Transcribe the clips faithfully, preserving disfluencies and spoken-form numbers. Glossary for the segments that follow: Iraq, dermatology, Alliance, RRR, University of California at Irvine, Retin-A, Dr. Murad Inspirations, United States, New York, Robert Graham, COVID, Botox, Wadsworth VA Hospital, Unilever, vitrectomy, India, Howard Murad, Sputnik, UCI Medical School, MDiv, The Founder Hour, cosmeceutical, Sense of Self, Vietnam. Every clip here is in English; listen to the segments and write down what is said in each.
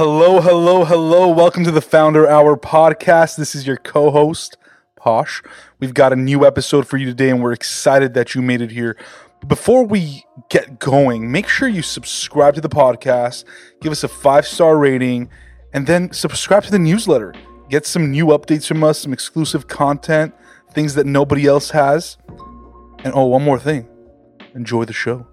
Hello, hello, hello. Welcome to the Founder Hour podcast. This is your co-host, Posh. We've got a new episode for you today, and we're excited that you made it here. Before we get going, make sure you subscribe to the podcast, give us a five-star rating, and then subscribe to the newsletter. Get some new updates from us, some exclusive content, things that nobody else has. And oh, one more thing. Enjoy the show.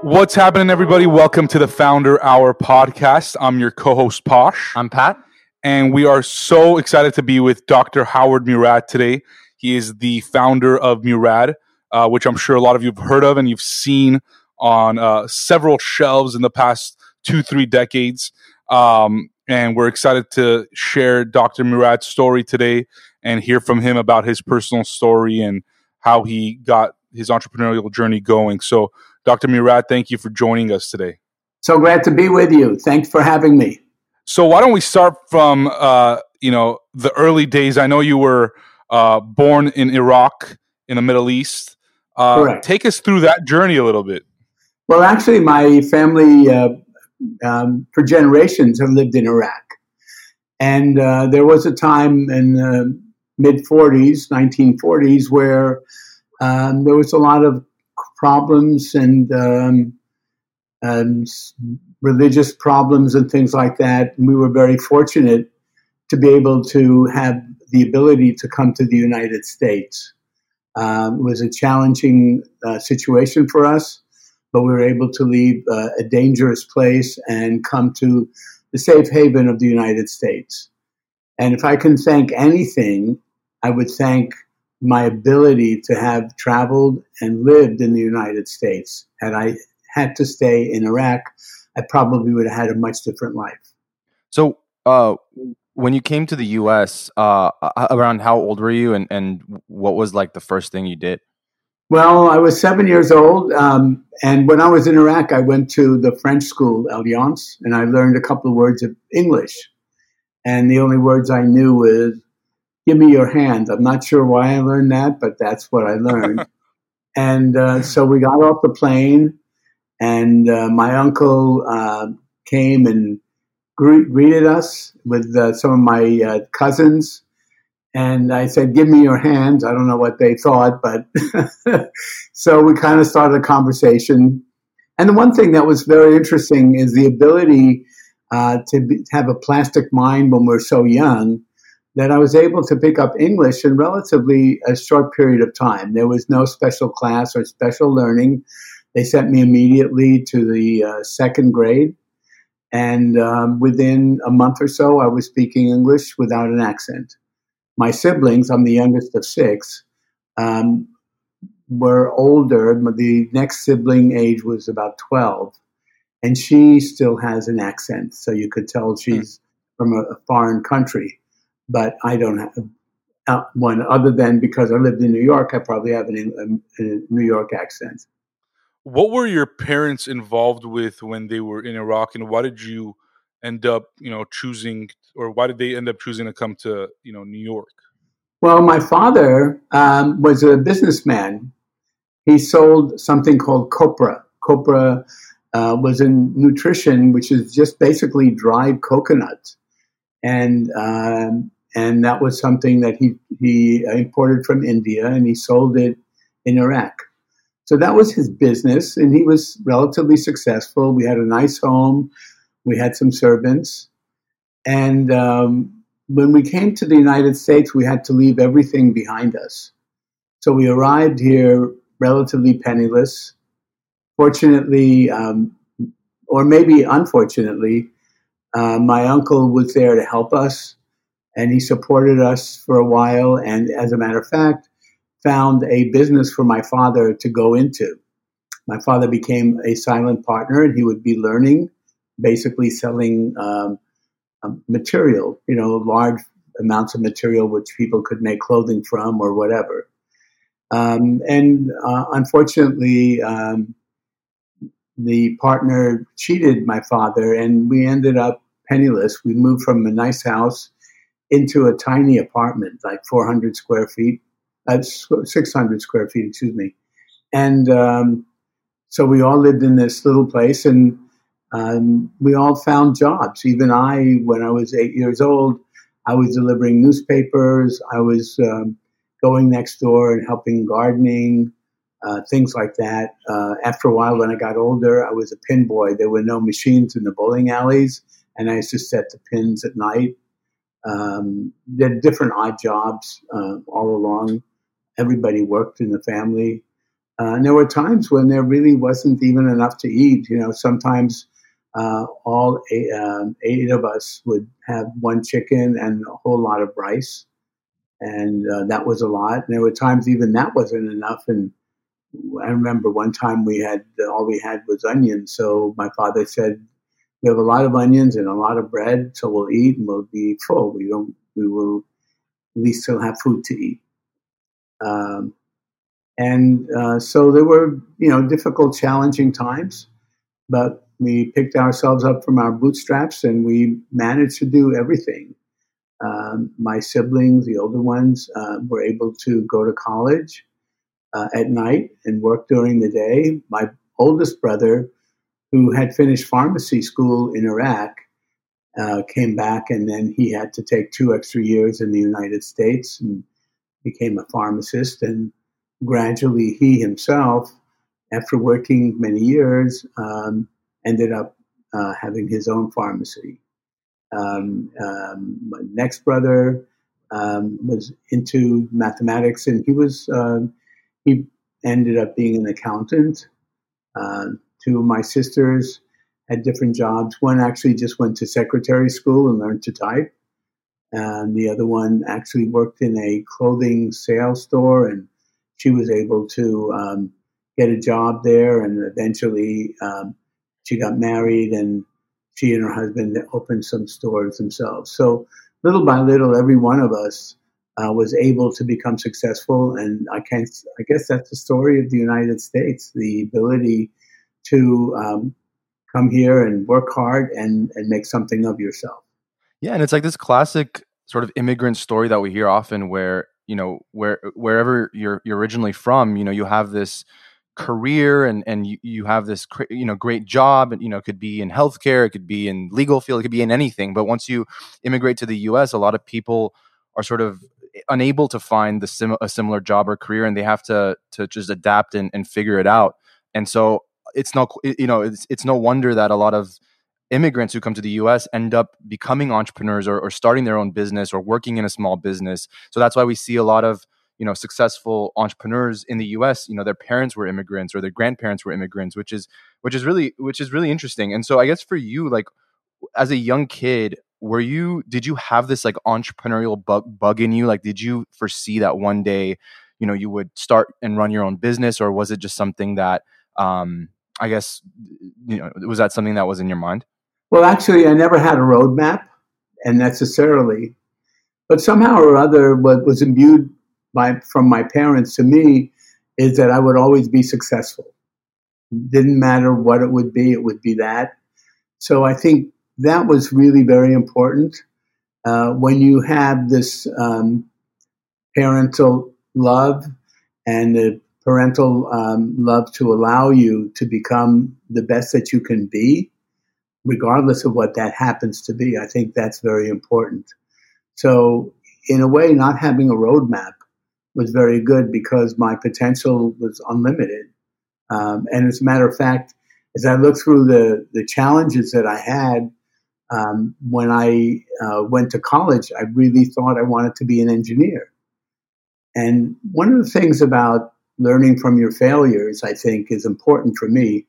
What's happening, everybody? Welcome to the Founder Hour podcast. I'm your co-host, Posh. I'm Pat. And we are so excited to be with Doctor Howard Murad today. He is the founder of Murad, uh, which I'm sure a lot of you have heard of and you've seen on uh, several shelves in the past two, three decades. Um, and we're excited to share Doctor Murad's story today and hear from him about his personal story and how he got his entrepreneurial journey going. So, Doctor Murad, thank you for joining us today. So glad to be with you. Thanks for having me. So why don't we start from, uh, you know, the early days. I know you were uh, born in Iraq, in the Middle East. Uh, Correct. Take us through that journey a little bit. Well, actually, my family uh, um, for generations have lived in Iraq. And uh, there was a time in the mid-forties, nineteen forties, where um, there was a lot of problems and um, um, religious problems and things like that. And we were very fortunate to be able to have the ability to come to the United States. Um, it was a challenging uh, situation for us, but we were able to leave uh, a dangerous place and come to the safe haven of the United States. And if I can thank anything, I would thank my ability to have traveled and lived in the United States. Had I had to stay in Iraq, I probably would have had a much different life. So uh, when you came to the U S, uh, around how old were you, and, and what was like the first thing you did? Well, I was seven years old. Um, and when I was in Iraq, I went to the French school, Alliance, and I learned a couple of words of English. And the only words I knew was, "Give me your hand." I'm not sure why I learned that, but that's what I learned. And uh, so we got off the plane, and uh, my uncle uh, came and gre- greeted us with uh, some of my uh, cousins. And I said, "Give me your hand." I don't know what they thought, but so we kind of started a conversation. And the one thing that was very interesting is the ability uh, to, be, to have a plastic mind when we're so young, that I was able to pick up English in relatively a short period of time. There was no special class or special learning. They sent me immediately to the uh, second grade. And um, within a month or so, I was speaking English without an accent. My siblings, I'm the youngest of six, um, were older. The next sibling age was about twelve. And she still has an accent. So you could tell she's from a, a foreign country. But I don't have one, other than because I lived in New York, I probably have an, a, a New York accent. What were your parents involved with when they were in Iraq, and why did you end up, you know, choosing, or why did they end up choosing to come to, you know, New York? Well, my father um, was a businessman. He sold something called copra. Copra uh, was in nutrition, which is just basically dried coconuts. And um, and that was something that he, he imported from India, and he sold it in Iraq. So that was his business, and he was relatively successful. We had a nice home. We had some servants. And um, when we came to the United States, we had to leave everything behind us. So we arrived here relatively penniless. Fortunately, um, or maybe unfortunately, Uh, my uncle was there to help us, and he supported us for a while, and as a matter of fact, found a business for my father to go into. My father became a silent partner, and he would be learning, basically selling um, material, you know, large amounts of material which people could make clothing from or whatever. Um, and uh, unfortunately... Um, The partner cheated my father, and we ended up penniless. We moved from a nice house into a tiny apartment, like four hundred square feet, uh, six hundred square feet, excuse me. And um, so we all lived in this little place, and um, we all found jobs. Even I, when I was eight years old, I was delivering newspapers. I was um, going next door and helping gardening, uh, things like that. Uh, after a while, when I got older, I was a pin boy. There were no machines in the bowling alleys, and I used to set the pins at night. Um, there are different odd jobs uh, all along. Everybody worked in the family. Uh, and there were times when there really wasn't even enough to eat. You know, sometimes uh, all eight, um, eight of us would have one chicken and a whole lot of rice. And uh, that was a lot. And there were times even that wasn't enough. And I remember one time we had, all we had was onions. So my father said, "We have a lot of onions and a lot of bread, so we'll eat and we'll be full. We don't. We will at least still have food to eat." Um, and uh, so there were, you know, difficult, challenging times, but we picked ourselves up from our bootstraps and we managed to do everything. Um, my siblings, the older ones, uh, were able to go to college uh, at night and work during the day. My oldest brother, who had finished pharmacy school in Iraq, uh, came back, and then he had to take two extra years in the United States and became a pharmacist. And gradually he himself, after working many years, um, ended up uh, having his own pharmacy. Um, um, my next brother um, was into mathematics, and he was uh, he ended up being an accountant. Uh, Two of my sisters had different jobs. One actually just went to secretary school and learned to type. And the other one actually worked in a clothing sales store, and she was able to um, get a job there. And eventually um, she got married, and she and her husband opened some stores themselves. So little by little, every one of us uh, was able to become successful. And I can't, I guess that's the story of the United States, the ability to um, come here and work hard and, and make something of yourself. Yeah. And it's like this classic sort of immigrant story that we hear often where, you know, where, wherever you're, you're originally from, you know, you have this career and, and you, you have this, cr- you know, great job, and, you know, it could be in healthcare, it could be in legal field, it could be in anything. But once you immigrate to the U S, a lot of people are sort of unable to find the sim- a similar job or career, and they have to, to just adapt and, and figure it out. And so, It's no, you know, it's it's no wonder that a lot of immigrants who come to the U S end up becoming entrepreneurs or, or starting their own business or working in a small business. So that's why we see a lot of, you know, successful entrepreneurs in the U S. You know, their parents were immigrants or their grandparents were immigrants, which is which is really which is really interesting. And so I guess for you, like as a young kid, were you did you have this like entrepreneurial bug, bug in you? Like, did you foresee that one day, you know, you would start and run your own business, or was it just something that um, I guess, you know, was that something that was in your mind? Well, actually, I never had a roadmap, and necessarily, but somehow or other, what was imbued by from my parents to me is that I would always be successful. Didn't matter what it would be, it would be that. So I think that was really very important. Uh, when you have this um, parental love and the parental um, love to allow you to become the best that you can be, regardless of what that happens to be. I think that's very important. So in a way, not having a roadmap was very good because my potential was unlimited. Um, and as a matter of fact, as I look through the, the challenges that I had, um, when I uh, went to college, I really thought I wanted to be an engineer. And one of the things about learning from your failures, I think, is important for me.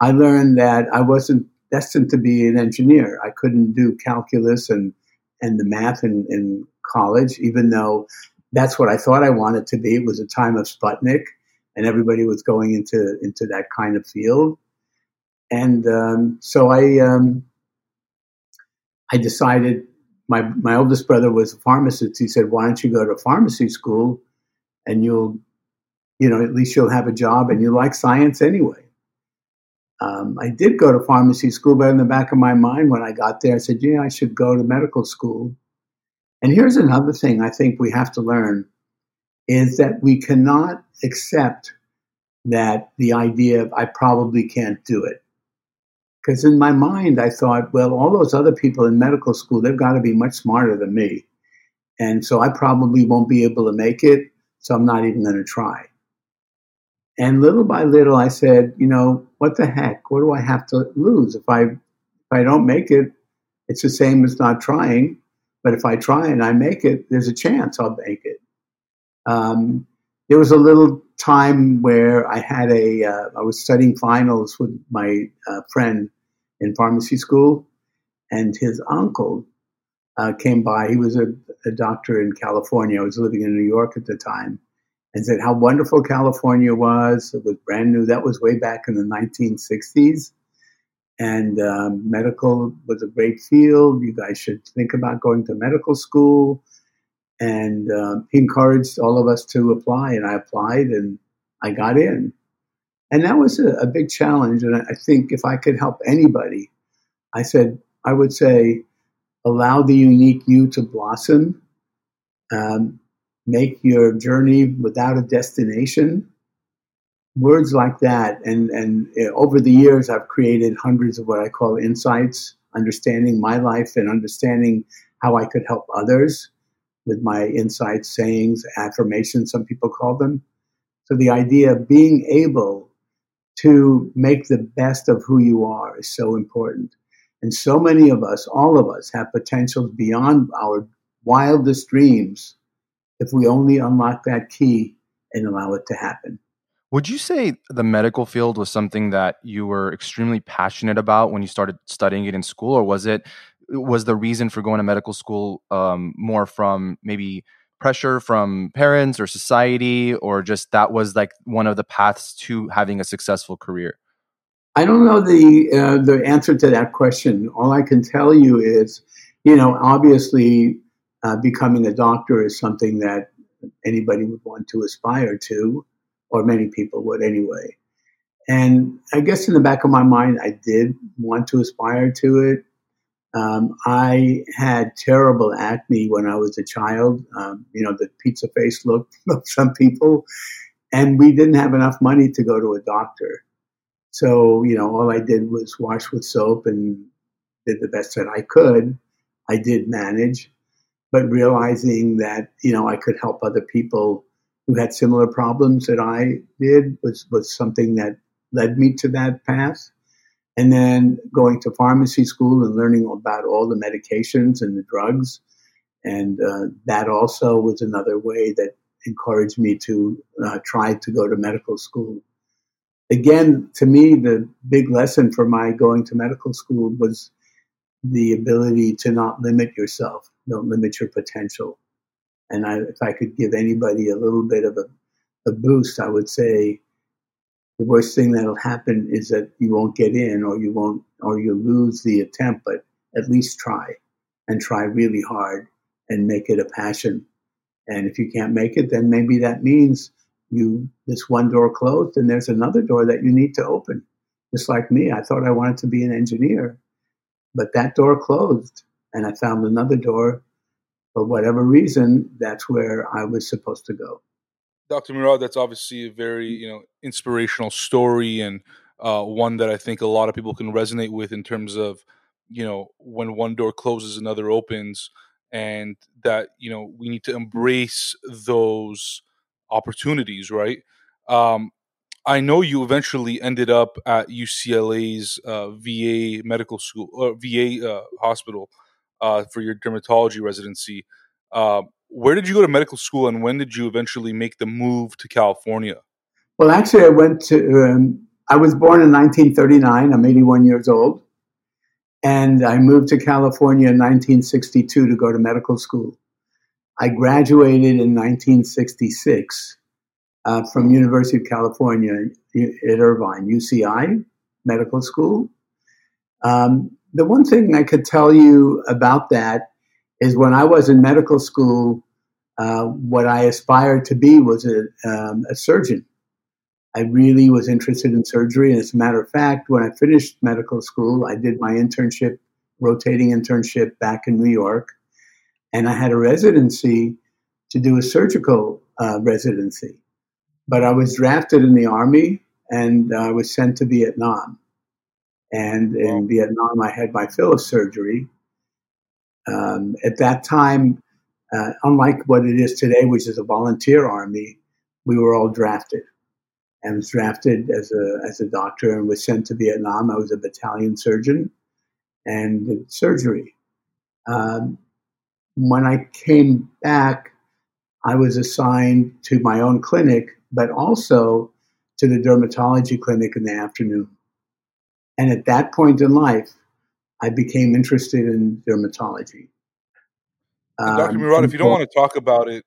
I learned that I wasn't destined to be an engineer. I couldn't do calculus and, and the math in, in college, even though that's what I thought I wanted to be. It was a time of Sputnik, and everybody was going into, into that kind of field. And um, so I um, I decided, my, my oldest brother was a pharmacist. He said, "Why don't you go to pharmacy school, and you'll You know, at least you'll have a job, and you like science anyway." Um, I did go to pharmacy school, but in the back of my mind when I got there, I said, you know, I should go to medical school. And here's another thing I think we have to learn is that we cannot accept that the idea of I probably can't do it. Because in my mind, I thought, well, all those other people in medical school, they've got to be much smarter than me. And so I probably won't be able to make it, so I'm not even going to try. And little by little, I said, you know, what the heck? What do I have to lose? If I if I don't make it, it's the same as not trying. But if I try and I make it, there's a chance I'll make it. Um, there was a little time where I had a, uh, I was studying finals with my uh, friend in pharmacy school, and his uncle uh, came by. He was a, a doctor in California. I was living in New York at the time. And said how wonderful California was. It was brand new. That was way back in the nineteen sixties. And um, medical was a great field. You guys should think about going to medical school. And uh, he encouraged all of us to apply. And I applied and I got in. And that was a, a big challenge. And I think if I could help anybody, I said, I would say, allow the unique you to blossom. Um, Make your journey without a destination. Words like that. And, and over the years, I've created hundreds of what I call insights, understanding my life and understanding how I could help others with my insights, sayings, affirmations, some people call them. So the idea of being able to make the best of who you are is so important. And so many of us, all of us, have potentials beyond our wildest dreams, if we only unlock that key and allow it to happen. Would you say the medical field was something that you were extremely passionate about when you started studying it in school, or was it was the reason for going to medical school um, more from maybe pressure from parents or society, or just that was like one of the paths to having a successful career? I don't know the uh, the answer to that question. All I can tell you is, you know, obviously. Uh, becoming a doctor is something that anybody would want to aspire to, or many people would anyway. And I guess in the back of my mind, I did want to aspire to it. Um, I had terrible acne when I was a child, um, you know, the pizza face look of some people, and we didn't have enough money to go to a doctor. So, you know, all I did was wash with soap and did the best that I could. I did manage. But realizing that, you know, I could help other people who had similar problems that I did was, was something that led me to that path. And then going to pharmacy school and learning about all the medications and the drugs. And uh, that also was another way that encouraged me to uh, try to go to medical school. Again, to me, the big lesson for my going to medical school was the ability to not limit yourself. Don't limit your potential. And I, if I could give anybody a little bit of a, a boost, I would say the worst thing that'll happen is that you won't get in, or you won't, or you lose the attempt, but at least try and try really hard and make it a passion. And if you can't make it, then maybe that means you, this one door closed and there's another door that you need to open. Just like me, I thought I wanted to be an engineer, but that door closed. And I found another door. For whatever reason, that's where I was supposed to go. Doctor Murad, that's obviously a very, you know, inspirational story, and uh, one that I think a lot of people can resonate with in terms of, you know, when one door closes, another opens, and that, you know, we need to embrace those opportunities, right? Um, I know you eventually ended up at U C L A's uh, V A Medical School, or V A uh, Hospital. Uh, for your dermatology residency. Uh, where did you go to medical school, and when did you eventually make the move to California? Well, actually, I went to, um, I was born in nineteen thirty-nine. I'm eighty-one years old. And I moved to California in nineteen sixty-two to go to medical school. I graduated in nineteen sixty-six uh, from University of California at Irvine, U C I Medical School. Um, The one thing I could tell you about that is when I was in medical school, uh, what I aspired to be was a, um, a surgeon. I really was interested in surgery. And as a matter of fact, when I finished medical school, I did my internship, rotating internship back in New York. And I had a residency to do a surgical uh, residency. But I was drafted in the Army and I uh, was sent to Vietnam. And in wow. Vietnam, I had my fill of surgery. Um, at that time, uh, unlike what it is today, which is a volunteer army, we were all drafted. I was drafted as a as a doctor and was sent to Vietnam. I was a battalion surgeon and did surgery. Um, when I came back, I was assigned to my own clinic, but also to the dermatology clinic in the afternoon. And at that point in life, I became interested in dermatology. Um, Doctor Murad, if you don't want to talk about it,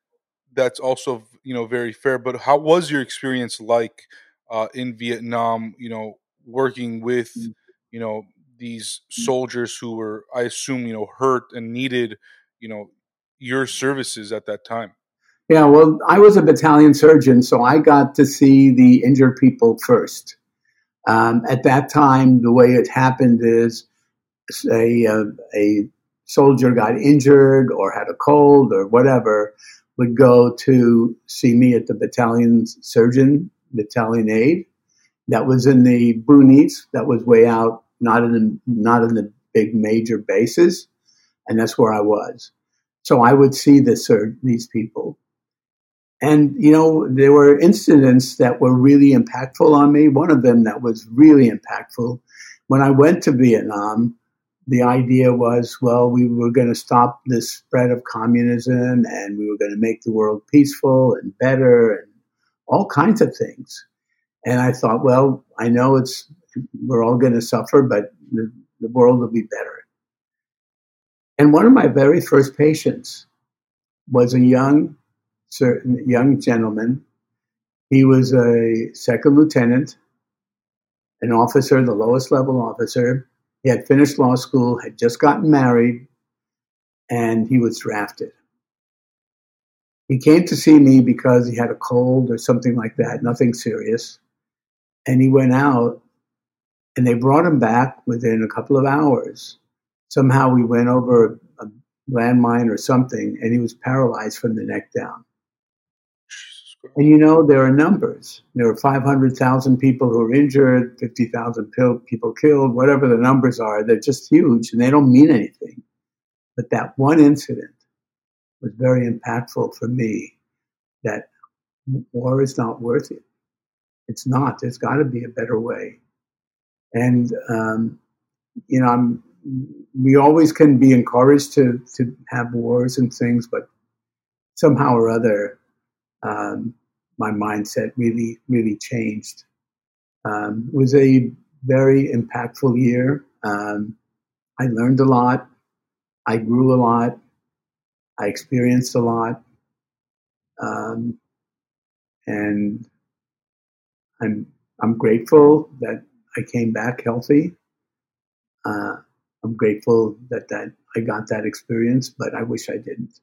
that's also, you know, very fair. But how was your experience like uh, in Vietnam, you know, working with, you know, these soldiers who were, I assume, you know, hurt and needed, you know, your services at that time? Yeah, well, I was a battalion surgeon, so I got to see the injured people first. Um, at that time, the way it happened is a, a, a soldier got injured or had a cold or whatever, would go to see me at the battalion surgeon, battalion aide. That was in the boonies. That was way out, not in the, not in the big major bases. And that's where I was. So I would see the sur- these people. And, you know, there were incidents that were really impactful on me. One of them that was really impactful. When I went to Vietnam, the idea was, well, we were going to stop the spread of communism and we were going to make the world peaceful and better and all kinds of things. And I thought, well, I know it's we're all going to suffer, but the, the world will be better. And one of my very first patients was a young certain young gentleman. He was a second lieutenant, an officer, the lowest level officer. He had finished law school, had just gotten married, and he was drafted. He came to see me because he had a cold or something like that, nothing serious. And he went out, and they brought him back within a couple of hours. Somehow we went over a landmine or something, and he was paralyzed from the neck down. And you know, there are numbers. There are five hundred thousand people who are injured, fifty thousand people killed, whatever the numbers are. They're just huge, and they don't mean anything. But that one incident was very impactful for me, that war is not worth it. It's not. There's got to be a better way. And, um, you know, I'm, we always can be encouraged to, to have wars and things, but somehow or other, Um, my mindset really, really changed. Um, it was a very impactful year. Um, I learned a lot. I grew a lot. I experienced a lot. Um, and I'm I'm grateful that I came back healthy. Uh, I'm grateful that, that I got that experience, but I wish I didn't.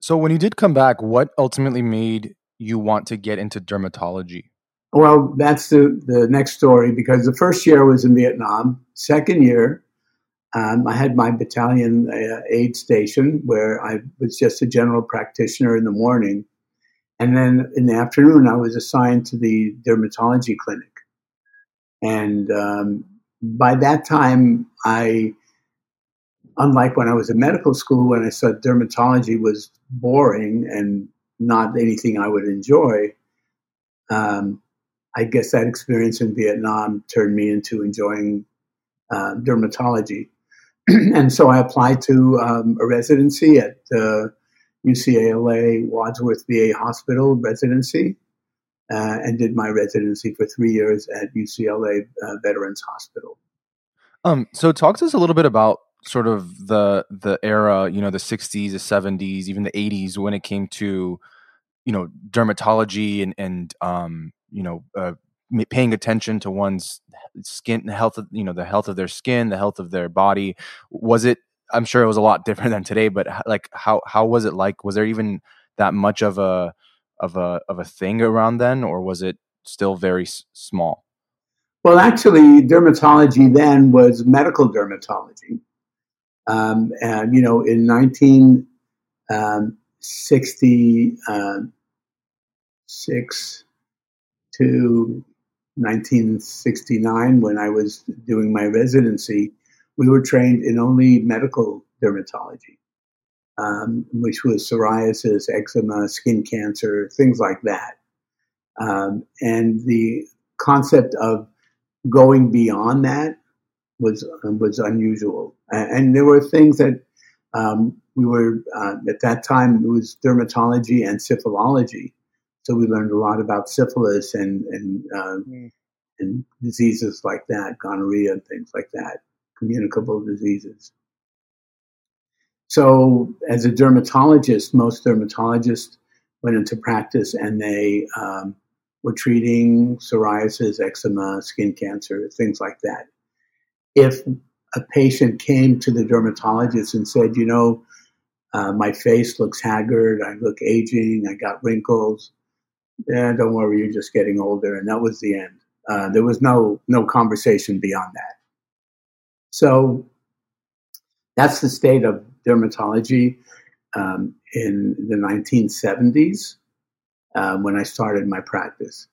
So when you did come back, what ultimately made you want to get into dermatology? Well, that's the, the next story, because the first year was in Vietnam. Second year, um, I had my battalion uh, aid station where I was just a general practitioner in the morning. And then in the afternoon, I was assigned to the dermatology clinic. And um, by that time, I... Unlike when I was in medical school, when I thought dermatology was boring and not anything I would enjoy, um, I guess that experience in Vietnam turned me into enjoying uh, dermatology. And so I applied to um, a residency at uh, U C L A Wadsworth V A Hospital residency uh, and did my residency for three years at U C L A uh, Veterans Hospital. Um, so talk to us a little bit about sort of the the era, you know, the sixties, the seventies, even the eighties, when it came to, you know, dermatology and and um you know uh, paying attention to one's skin, the health of, you know, the health of their skin, the health of their body. Was it? I'm sure it was a lot different than today, but like how how was it like? Was there even that much of a of a of a thing around then, or was it still very s- small? Well, actually, dermatology then was medical dermatology. Um, and, you know, in nineteen sixty-six to nineteen sixty-nine, when I was doing my residency, we were trained in only medical dermatology, um, which was psoriasis, eczema, skin cancer, things like that. Um, and the concept of going beyond that was was unusual. And there were things that um, we were, uh, at that time, it was dermatology and syphilology. So we learned a lot about syphilis and and, uh, mm. and diseases like that, gonorrhea and things like that, communicable diseases. So as a dermatologist, most dermatologists went into practice and they um, were treating psoriasis, eczema, skin cancer, things like that. If a patient came to the dermatologist and said, you know, uh, my face looks haggard, I look aging, I got wrinkles, yeah, don't worry, you're just getting older. And that was the end. Uh, there was no no conversation beyond that. So that's the state of dermatology um, in the nineteen seventies uh, when I started my practice.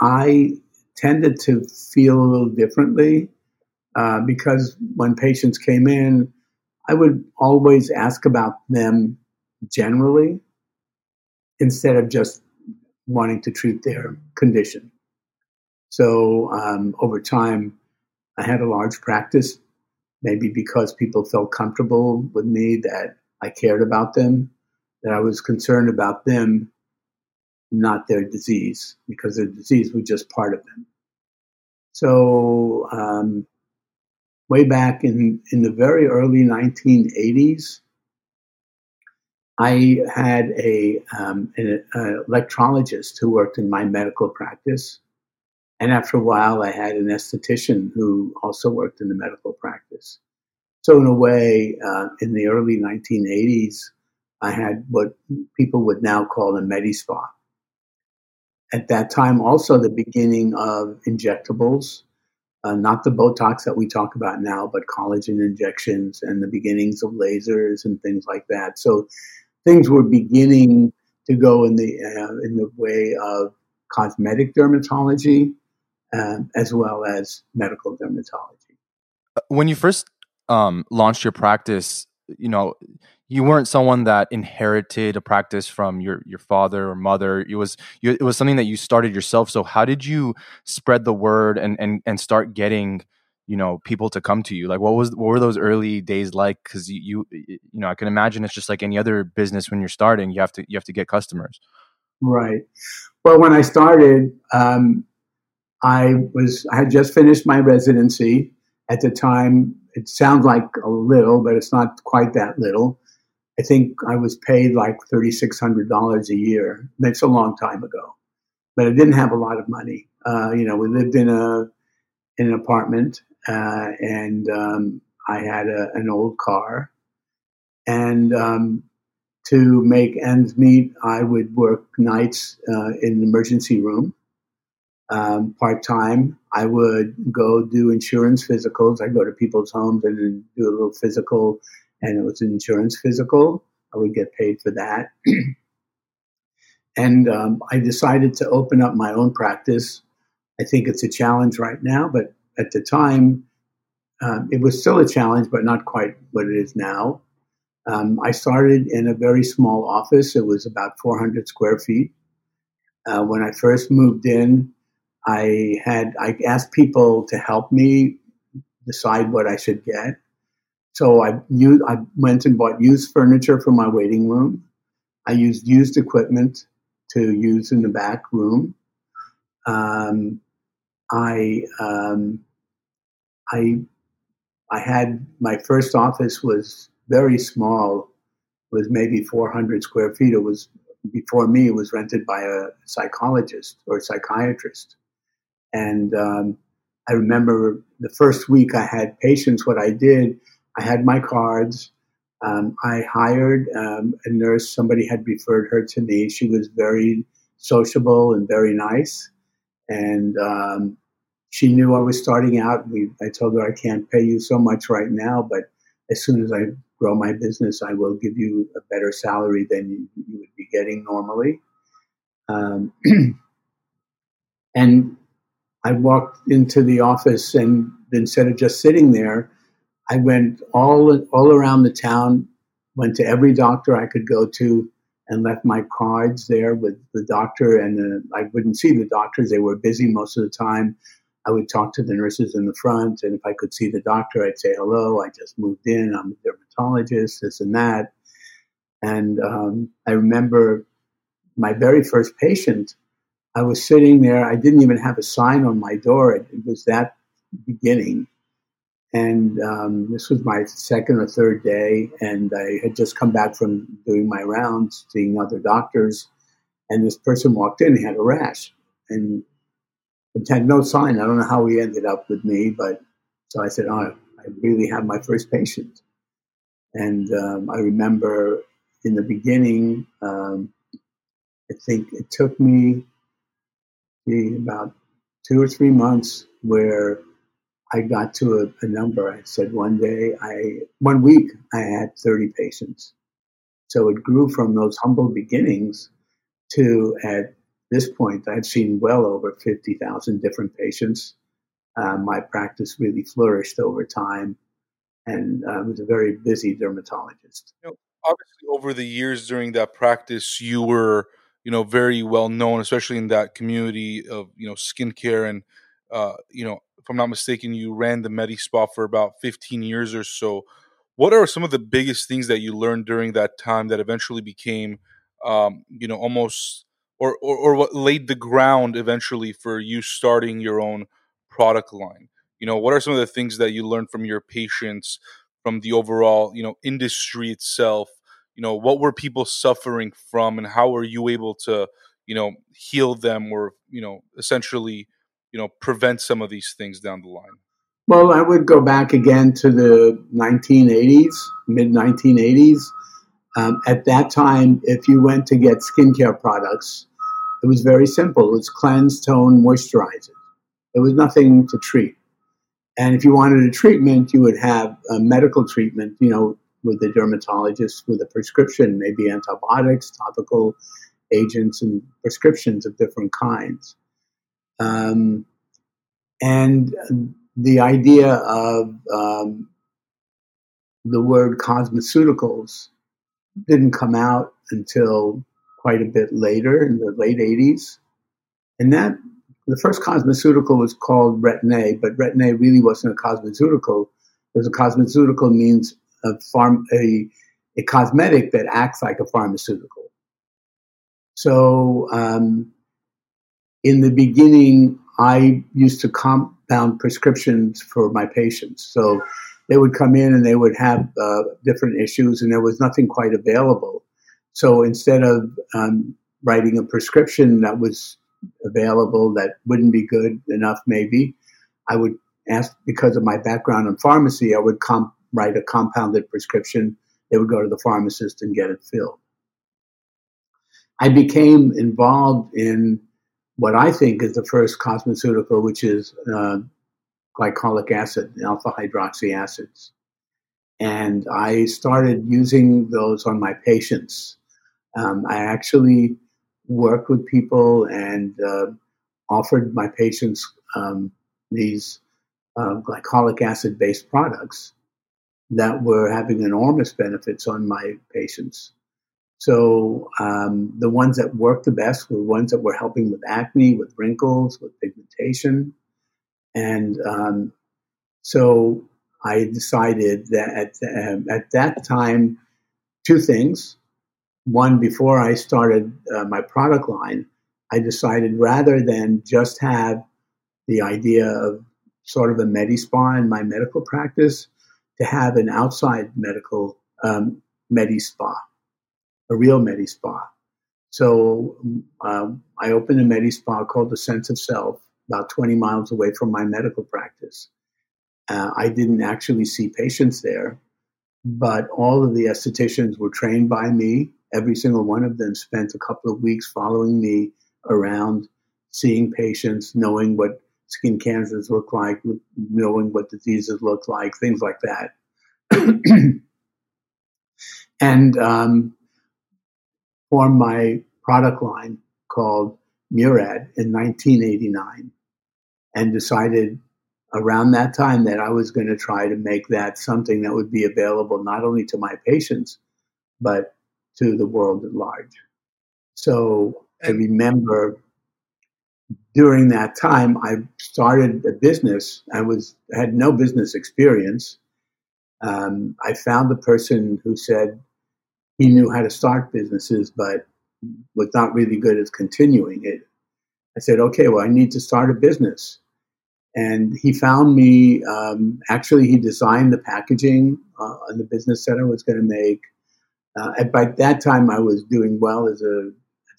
I tended to feel a little differently uh, because when patients came in, I would always ask about them generally instead of just wanting to treat their condition. So um, over time, I had a large practice, maybe because people felt comfortable with me, that I cared about them, that I was concerned about them, not their disease, because their disease was just part of them. So um, way back in, in the very early nineteen eighties, I had a um, an uh, electrologist who worked in my medical practice. And after a while, I had an esthetician who also worked in the medical practice. So in a way, uh, in the early nineteen eighties, I had what people would now call a medi-spa. At that time, also the beginning of injectables, uh, not the Botox that we talk about now, but collagen injections and the beginnings of lasers and things like that. So things were beginning to go in the uh, in the way of cosmetic dermatology um, as well as medical dermatology. When you first um, launched your practice, you know, you weren't someone that inherited a practice from your, your father or mother. It was you, it was something that you started yourself. So how did you spread the word and and and start getting, you know, people to come to you? Like, what was what were those early days like? Because you, you you know, I can imagine it's just like any other business when you're starting. You have to you have to get customers. Right. Well, when I started, um, I was I had just finished my residency at the time. It sounds like a little, but it's not quite that little. I think I was paid like thirty-six hundred dollars a year. That's a long time ago, but I didn't have a lot of money. Uh, you know, we lived in a in an apartment, uh, and um, I had a, an old car, and um, to make ends meet, I would work nights uh, in an emergency room, um, part-time. I would go do insurance physicals. I'd go to people's homes and do a little physical, and it was an insurance physical. I would get paid for that. And um, I decided to open up my own practice. I think it's a challenge right now, but at the time, um, it was still a challenge, but not quite what it is now. Um, I started in a very small office. It was about four hundred square feet. Uh, when I first moved in, I had I asked people to help me decide what I should get. So I used, I went and bought used furniture for my waiting room. I used used equipment to use in the back room. Um, I um, I I had my first office was very small. It was maybe four hundred square feet. It was, before me, it was rented by a psychologist or psychiatrist. And um, I remember the first week I had patients, what I did, I had my cards. Um, I hired um, a nurse. Somebody had referred her to me. She was very sociable and very nice. And um, she knew I was starting out. We, I told her I can't pay you so much right now, but as soon as I grow my business, I will give you a better salary than you, you would be getting normally. Um, and I walked into the office, and instead of just sitting there, I went all all around the town, went to every doctor I could go to, and left my cards there with the doctor. And the, I wouldn't see the doctors. They were busy most of the time. I would talk to the nurses in the front, and if I could see the doctor, I'd say, hello, I just moved in, I'm a dermatologist, this and that. And um, I remember my very first patient, I was sitting there. I didn't even have a sign on my door. It, it was that beginning. And um, this was my second or third day, and I had just come back from doing my rounds, seeing other doctors, and this person walked in and had a rash, and it had no sign. I don't know how he ended up with me, but so I said, oh, I really have my first patient. And um, I remember in the beginning, um, I think it took me gee, about two or three months where I got to a, a number. I said one day, I one week, I had thirty patients. So it grew from those humble beginnings to, at this point, I've seen well over fifty thousand different patients. Uh, my practice really flourished over time, and I uh, was a very busy dermatologist. You know, obviously, over the years during that practice, you were, you know, very well known, especially in that community of, you know, skincare and, uh, you know, if I'm not mistaken, you ran the Medi Spa for about fifteen years or so. What are some of the biggest things that you learned during that time that eventually became, um, you know, almost, or, or or what laid the ground eventually for you starting your own product line? You know, what are some of the things that you learned from your patients, from the overall, you know, industry itself? You know, what were people suffering from, and how were you able to, you know, heal them, or, you know, essentially, you know, prevent some of these things down the line? Well, I would go back again to the nineteen eighties, mid nineteen eighties. Um, at that time, if you went to get skincare products, it was very simple. It was cleanse, tone, moisturize. There was nothing to treat. And if you wanted a treatment, you would have a medical treatment, you know, with the dermatologist, with a prescription, maybe antibiotics, topical agents, and prescriptions of different kinds. Um, and the idea of um, the word cosmeceuticals didn't come out until quite a bit later, in the late eighties. And that the first cosmeceutical was called Retin-A, but Retin-A really wasn't a cosmeceutical. Because a cosmeceutical means a, pharm- a, a cosmetic that acts like a pharmaceutical. So... Um, In the beginning, I used to compound prescriptions for my patients. So they would come in and they would have uh, different issues, and there was nothing quite available. So instead of um, writing a prescription that was available that wouldn't be good enough maybe, I would ask, because of my background in pharmacy, I would comp- write a compounded prescription. They would go to the pharmacist and get it filled. I became involved in what I think is the first cosmeceutical, which is uh, glycolic acid, alpha-hydroxy acids. And I started using those on my patients. Um, I actually worked with people and uh, offered my patients um, these uh, glycolic acid-based products that were having enormous benefits on my patients. So um, the ones that worked the best were ones that were helping with acne, with wrinkles, with pigmentation. And um, so I decided that at, the, at that time, two things. One, before I started uh, my product line, I decided rather than just have the idea of sort of a med spa in my medical practice, to have an outside medical um, med spa. A real Medi Spa. So um, I opened a Medi Spa called the Sense of Self, about twenty miles away from my medical practice. Uh, I didn't actually see patients there, but all of the estheticians were trained by me. Every single one of them spent a couple of weeks following me around, seeing patients, knowing what skin cancers look like, knowing what diseases look like, things like that. And um, formed my product line called Murad in nineteen eighty-nine, and decided around that time that I was going to try to make that something that would be available not only to my patients, but to the world at large. So I remember during that time, I started a business. I was had no business experience. Um, I found a person who said he knew how to start businesses, but was not really good at continuing it. I said, okay, well, I need to start a business. And he found me, um, actually, he designed the packaging uh, on the business that I was going to make. Uh, and by that time, I was doing well as a,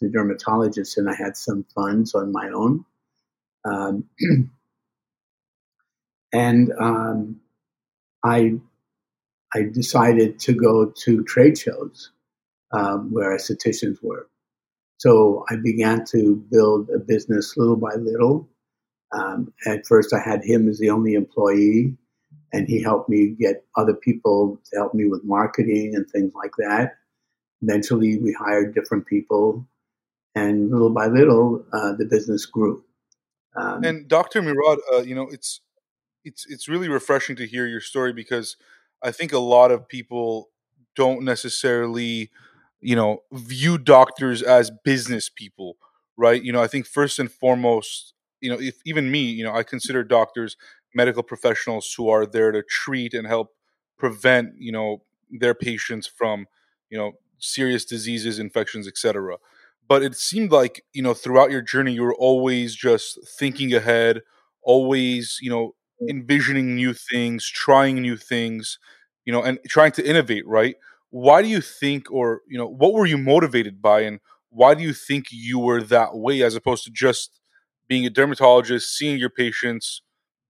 as a dermatologist, and I had some funds on my own. Um, and um, I, I decided to go to trade shows um, where estheticians were. So I began to build a business little by little. Um, at first, I had him as the only employee, and he helped me get other people to help me with marketing and things like that. Eventually, we hired different people, and little by little, uh, the business grew. Um, and Doctor Murad, uh, you know, it's it's it's really refreshing to hear your story, because I think a lot of people don't necessarily, you know, view doctors as business people, right? You know, I think first and foremost, you know, if even me, you know, I consider doctors medical professionals who are there to treat and help prevent, you know, their patients from, you know, serious diseases, infections, et cetera. But it seemed like, you know, throughout your journey, you were always just thinking ahead, always, you know, envisioning new things, trying new things, you know, and trying to innovate, right? Why do you think, or, you know, what were you motivated by, and why do you think you were that way, as opposed to just being a dermatologist, seeing your patients,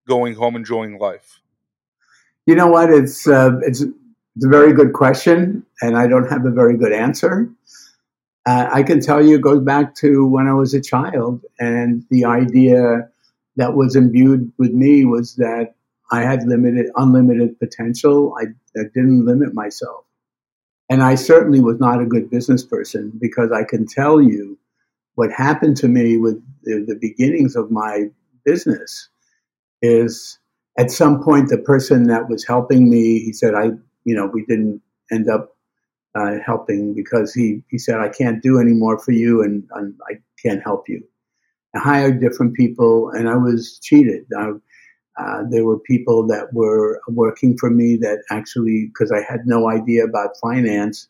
going home, enjoying life? You know what? It's uh, it's, it's a very good question, and I don't have a very good answer. Uh, I can tell you it goes back to when I was a child, and the idea that was imbued with me was that I had limited, unlimited potential. I, I didn't limit myself. And I certainly was not a good business person, because I can tell you what happened to me with the, the beginnings of my business is at some point the person that was helping me, he said, I, you know, we didn't end up uh, helping because he, he said, I can't do any more for you, and, and I can't help you. I hired different people, and I was cheated. I, uh, there were people that were working for me that actually, because I had no idea about finance,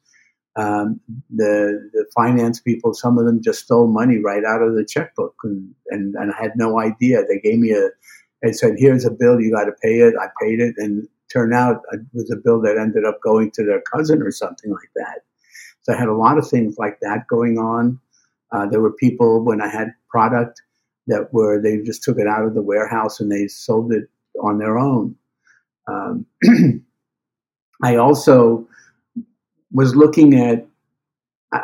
Um, the, the finance people, some of them just stole money right out of the checkbook, and, and, and I had no idea. They gave me a, they said, here's a bill, you got to pay it. I paid it, and turned out it was a bill that ended up going to their cousin or something like that. So I had a lot of things like that going on. Uh, there were people when I had product that were, they just took it out of the warehouse and they sold it on their own. Um, I also was looking at,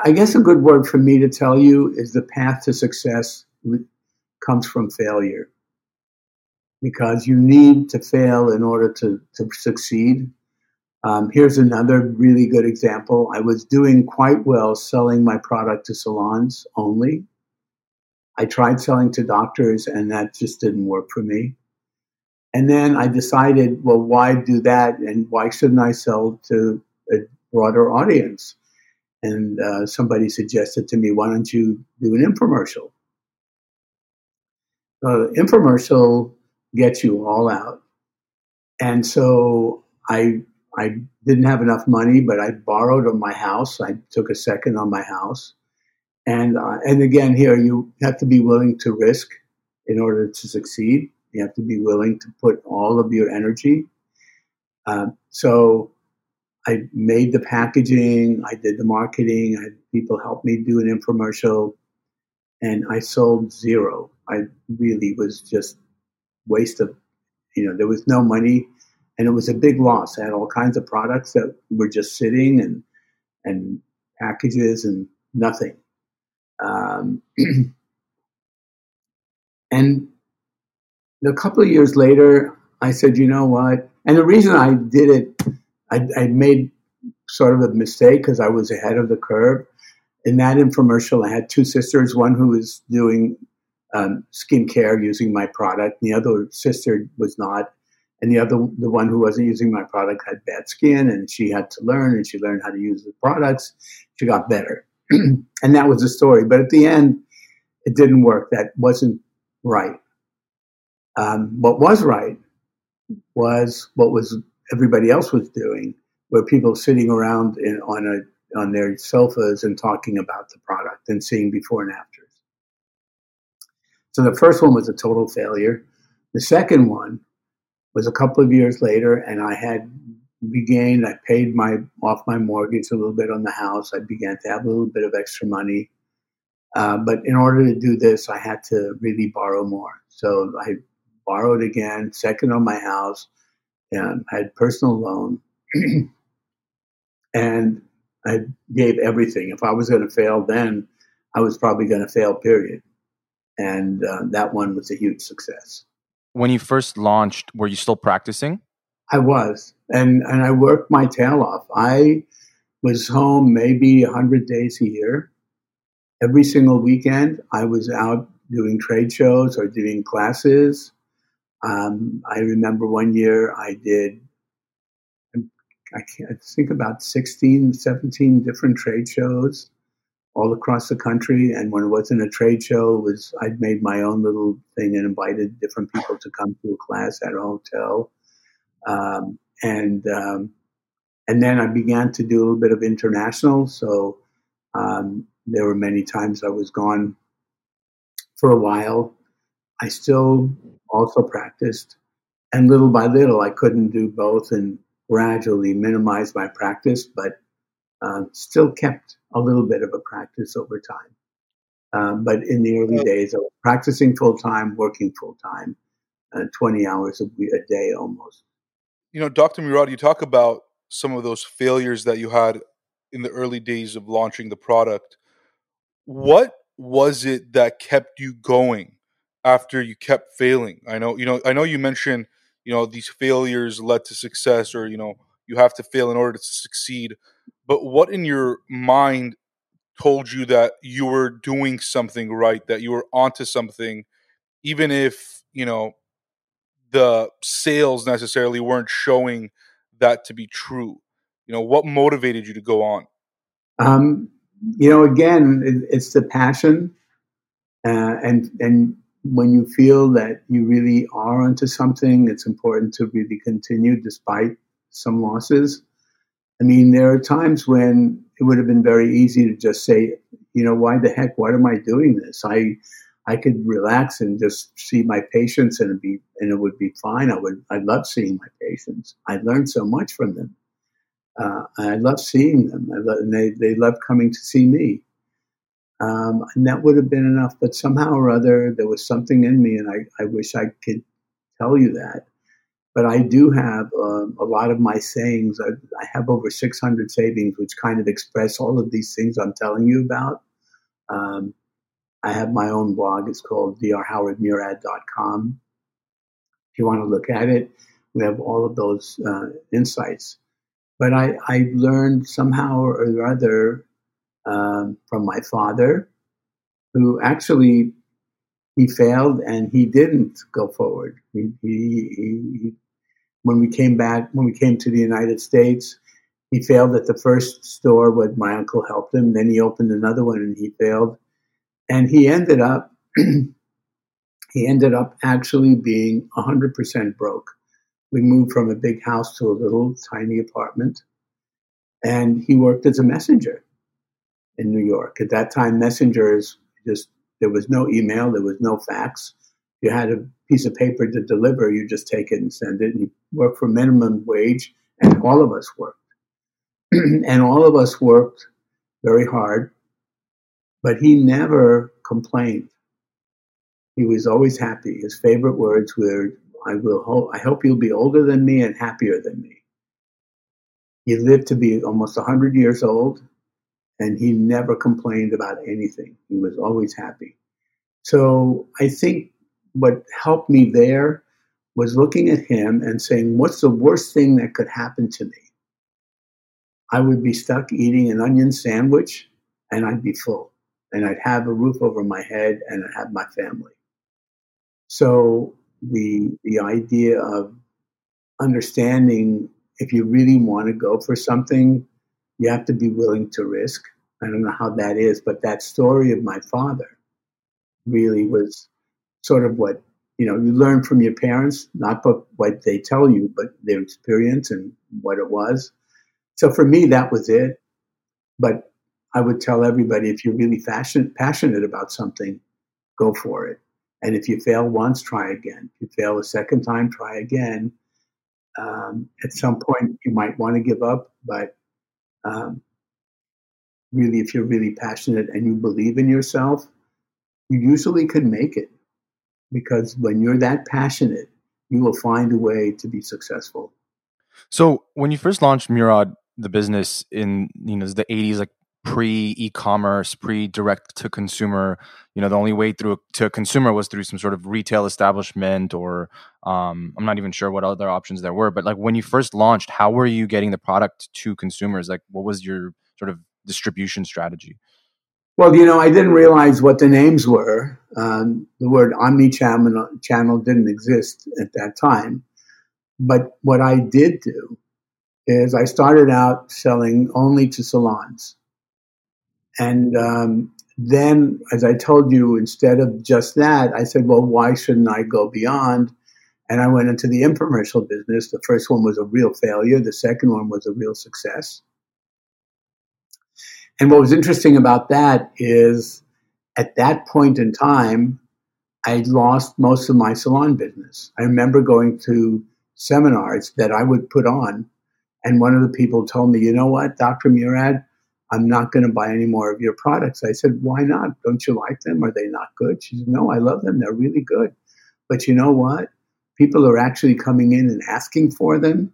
I guess a good word for me to tell you is the path to success comes from failure, because you need to fail in order to, to succeed. Um, here's another really good example. I was doing quite well selling my product to salons only. I tried selling to doctors, and that just didn't work for me. And then I decided, well, why do that? And why shouldn't I sell to a broader audience? And uh, somebody suggested to me, why don't you do an infomercial? Uh, infomercial gets you all out. And so I I didn't have enough money, but I borrowed on my house. I took a second on my house. And uh, and again, here, you have to be willing to risk in order to succeed. You have to be willing to put all of your energy. Uh, so I made the packaging, I did the marketing, I had people help me do an infomercial, and I sold zero. I really was just waste of, you know, there was no money, and it was a big loss. I had all kinds of products that were just sitting, and and packages and nothing. Um, And a couple of years later, I said, you know what? And the reason I did it, I, I made sort of a mistake because I was ahead of the curve. In that infomercial, I had two sisters, one who was doing um, skincare using my product. And the other sister was not. And the other, the one who wasn't using my product had bad skin, and she had to learn, and she learned how to use the products. She got better. And that was the story. But at the end, it didn't work. That wasn't right. Um, what was right was what was everybody else was doing, where people sitting around in, on a on their sofas and talking about the product and seeing before and afters. So the first one was a total failure. The second one was a couple of years later, and I had regained, I paid my off my mortgage a little bit on the house. I began to have a little bit of extra money. Uh, but in order to do this, I had to really borrow more. So I borrowed again, second on my house, and I had personal loan. And I gave everything. If I was going to fail then, I was probably going to fail, period. And uh, that one was a huge success. When you first launched, were you still practicing? I was. And and I worked my tail off. I was home maybe one hundred days a year. Every single weekend, I was out doing trade shows or doing classes. Um, I remember one year I did, I can't think about sixteen, seventeen different trade shows all across the country. And when it wasn't a trade show, it was I'd made my own little thing and invited different people to come to a class at a hotel. Um, and um, and then I began to do a little bit of international. So um, there were many times I was gone for a while. I still also practiced. And little by little, I couldn't do both, and gradually minimized my practice, but uh, still kept a little bit of a practice over time. Um, but in the early days, I was practicing full-time, working full-time, uh, twenty hours a, a day almost. You know, Doctor Murad, you talk about some of those failures that you had in the early days of launching the product. What was it that kept you going after you kept failing? I know, you know, I know you mentioned, you know, these failures led to success, or, you know, you have to fail in order to succeed. But what in your mind told you that you were doing something right, that you were onto something, even if, you know, the sales necessarily weren't showing that to be true? You know, what motivated you to go on? Um, you know, again, it, it's the passion uh, and, and, when you feel that you really are onto something, it's important to really continue despite some losses. I mean, there are times when it would have been very easy to just say, you know, why the heck? What am I doing this? I, I could relax and just see my patients, and it'd be and it would be fine. I would, I love seeing my patients. I learned so much from them. Uh, I love seeing them, I love, and they they love coming to see me. Um, and that would have been enough, but somehow or other, there was something in me, and I, I wish I could tell you that. But I do have um, a lot of my sayings. I, I have over six hundred sayings, which kind of express all of these things I'm telling you about. Um, I have my own blog. It's called D R howard murad dot com. If you want to look at it, we have all of those uh, insights. But I, I learned somehow or other Um, from my father, who actually, he failed and he didn't go forward. He, he, he, when we came back, when we came to the United States, he failed at the first store where my uncle helped him. Then he opened another one and he failed. And he ended up, he ended up actually being one hundred percent broke. We moved from a big house to a little tiny apartment, and he worked as a messenger in New York. At that time, messengers, just there was no email, there was no fax. You had a piece of paper to deliver, you just take it and send it, and you work for minimum wage, and all of us worked. And all of us worked very hard, but he never complained. He was always happy. His favorite words were, I will hope, I hope you'll be older than me and happier than me. He lived to be almost one hundred years old, and he never complained about anything. He was always happy. So I think what helped me there was looking at him and saying, what's the worst thing that could happen to me? I would be stuck eating an onion sandwich, and I'd be full, and I'd have a roof over my head, and I'd have my family. So the the idea of understanding, if you really want to go for something, you have to be willing to risk. I don't know how that is, but that story of my father really was sort of what, you know, you learn from your parents, not what they tell you, but their experience and what it was. So for me, that was it. But I would tell everybody, if you're really fashion, passionate about something, go for it. And if you fail once, try again. If you fail a second time, try again. Um, at some point, you might want to give up, but um, really, if you're really passionate and you believe in yourself, you usually can make it. Because when you're that passionate, you will find a way to be successful. So when you first launched Murad, the business in, you know, the eighties, like pre-e-commerce, pre-direct-to-consumer, you know, the only way through to a consumer was through some sort of retail establishment or um, I'm not even sure what other options there were. But like when you first launched, how were you getting the product to consumers? Like what was your sort of distribution strategy? Well, you know, I didn't realize what the names were. Um, the word omnichannel channel didn't exist at that time. But what I did do is I started out selling only to salons. And um, then, as I told you, instead of just that, I said, well, why shouldn't I go beyond? And I went into the infomercial business. The first one was a real failure. The second one was a real success. And what was interesting about that is at that point in time, I lost most of my salon business. I remember going to seminars that I would put on. And one of the people told me, you know what, Doctor Murad, I'm not going to buy any more of your products. I said, why not? Don't you like them? Are they not good? She said, no, I love them. They're really good. But you know what? People are actually coming in and asking for them.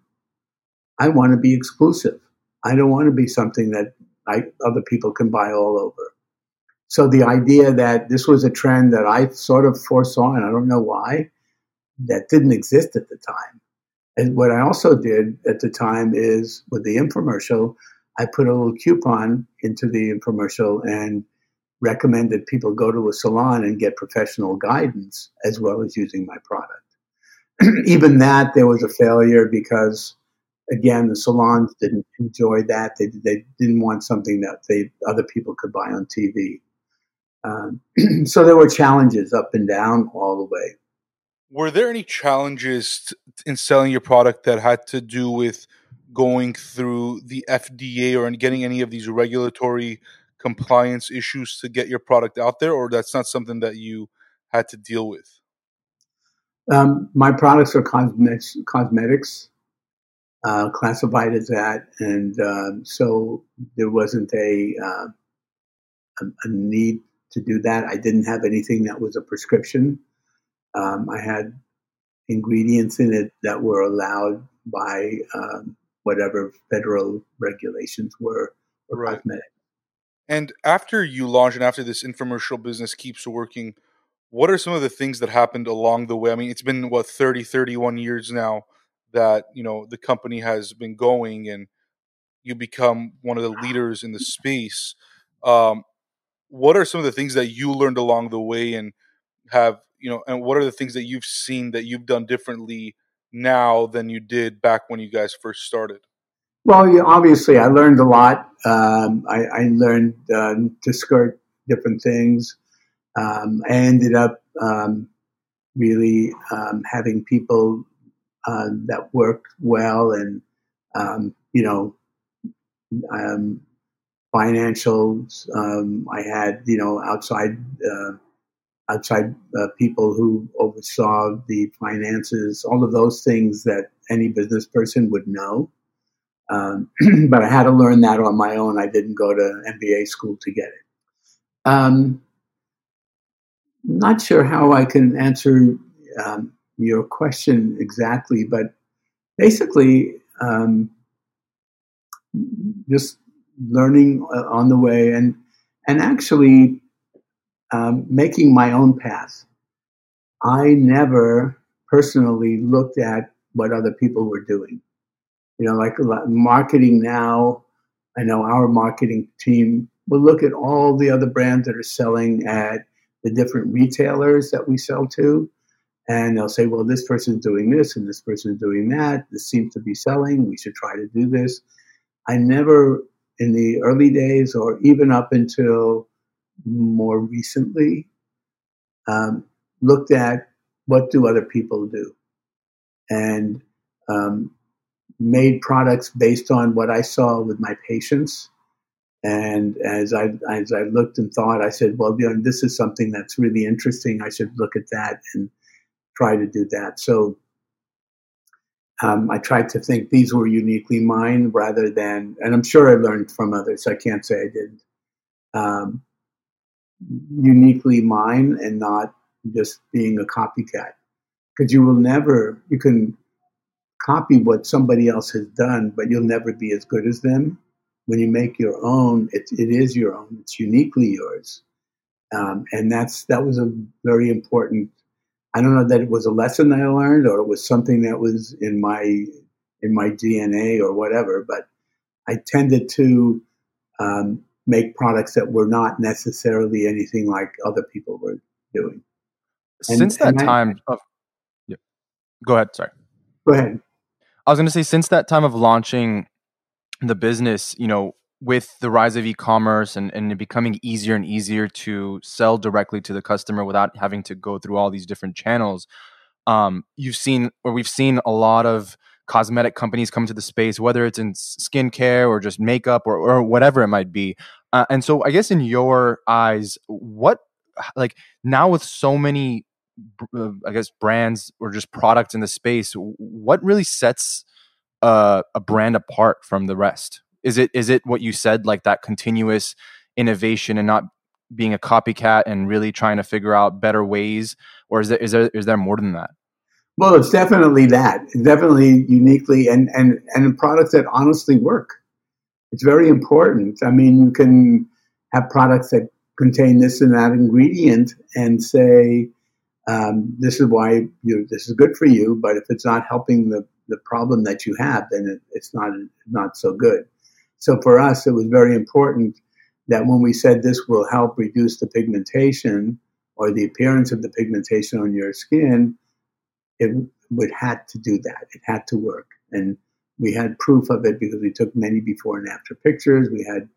I want to be exclusive. I don't want to be something that I, other people can buy all over. So the idea that this was a trend that I sort of foresaw, and I don't know why, that didn't exist at the time. And what I also did at the time is with the infomercial, I put a little coupon into the infomercial and recommended people go to a salon and get professional guidance as well as using my product. Even that, there was a failure because, again, the salons didn't enjoy that. They they didn't want something that they other people could buy on T V. Um, so there were challenges up and down all the way. Were there any challenges in selling your product that had to do with going through the F D A or getting any of these regulatory compliance issues to get your product out there, or that's not something that you had to deal with? Um, my products are cosmetics, cosmetics uh, classified as that. And um, so there wasn't a, uh, a, a need to do that. I didn't have anything that was a prescription. Um, I had ingredients in it that were allowed by um, whatever federal regulations were for right. Cosmetics. And after you launch and after this infomercial business keeps working, what are some of the things that happened along the way? I mean, it's been, what, thirty, thirty-one years now that, you know, the company has been going and you become one of the leaders in the space. Um, what are some of the things that you learned along the way and have, you know, and what are the things that you've seen that you've done differently now than you did back when you guys first started? Well, yeah, obviously, I learned a lot. Um, I, I learned uh, to skirt different things. Um, I ended up um, really um, having people uh, that worked well and, um, you know, um, financials. Um, I had, you know, outside uh, outside uh, people who oversaw the finances, all of those things that any business person would know. Um, but I had to learn that on my own. I didn't go to M B A school to get it. Um, not sure how I can answer um, your question exactly, but basically um, just learning uh, on the way and, and actually, Um, making my own path. I never personally looked at what other people were doing. You know, like marketing now, I know our marketing team will look at all the other brands that are selling at the different retailers that we sell to. And they'll say, well, this person's doing this and this person's doing that. This seems to be selling. We should try to do this. I never, in the early days or even up until more recently, um, looked at what do other people do, and um, made products based on what I saw with my patients. And as I as I looked and thought, I said, well, you know, this is something that's really interesting. I should look at that and try to do that. So um, I tried to think these were uniquely mine rather than, and I'm sure I learned from others. I can't say I didn't. Um, uniquely mine and not just being a copycat. Because you will never, you can copy what somebody else has done, but you'll never be as good as them. When you make your own, it, it is your own. It's uniquely yours. Um, and that's that was a very important, I don't know that it was a lesson that I learned or it was something that was in my in my D N A or whatever, but I tended to um, make products that were not necessarily anything like other people were doing. And, since that I, time of, yeah. Go ahead, sorry. Go ahead. I was going to say, since that time of launching the business, you know, with the rise of e-commerce and, and it becoming easier and easier to sell directly to the customer without having to go through all these different channels, um, you've seen, or we've seen a lot of cosmetic companies come to the space, whether it's in skincare or just makeup or, or whatever it might be. Uh, and so I guess in your eyes, what, like now with so many, uh, I guess, brands or just products in the space, what really sets uh, a brand apart from the rest? Is it is it what you said, like that continuous innovation and not being a copycat and really trying to figure out better ways? Or is there is there is there more than that? Well, it's definitely that. It's definitely uniquely and and and products that honestly work. It's very important. I mean, you can have products that contain this and that ingredient and say, um, this is why you this is good for you, but if it's not helping the, the problem that you have, then it, it's not not so good. So for us, it was very important that when we said this will help reduce the pigmentation or the appearance of the pigmentation on your skin, it would had to do that. It had to work. And we had proof of it because we took many before and after pictures. We had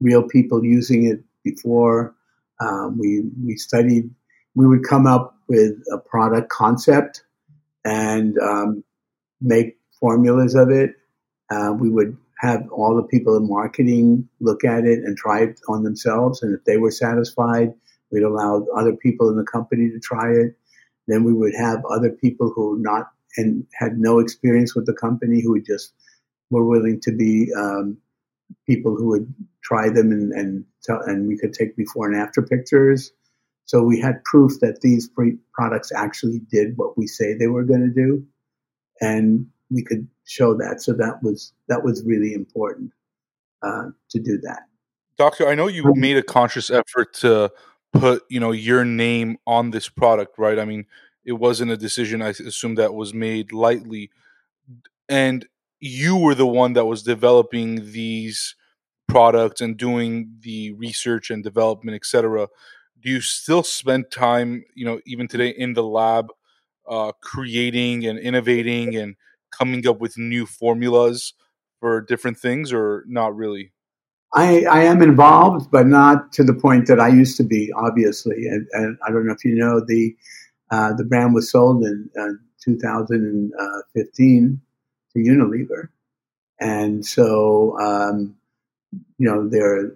real people using it before. Um, we, we studied, we would come up with a product concept and um, make formulas of it. Uh, we would have all the people in marketing look at it and try it on themselves. And if they were satisfied, we'd allow other people in the company to try it. Then we would have other people who not and had no experience with the company who would just were willing to be um, people who would try them and and, tell, and we could take before and after pictures. So we had proof that these pre- products actually did what we say they were going to do, and we could show that. So that was that was really important uh, to do that. Doctor, I know you made a conscious effort to put, you know, your name on this product, right? I mean, it wasn't a decision, I assume, that was made lightly. And you were the one that was developing these products and doing the research and development, et cetera. Do you still spend time, you know, even today in the lab, uh, creating and innovating and coming up with new formulas for different things, or not really? I, I am involved, but not to the point that I used to be, obviously. And, and I don't know if you know, the uh, the brand was sold in uh, two thousand fifteen to Unilever. And so, um, you know, they're,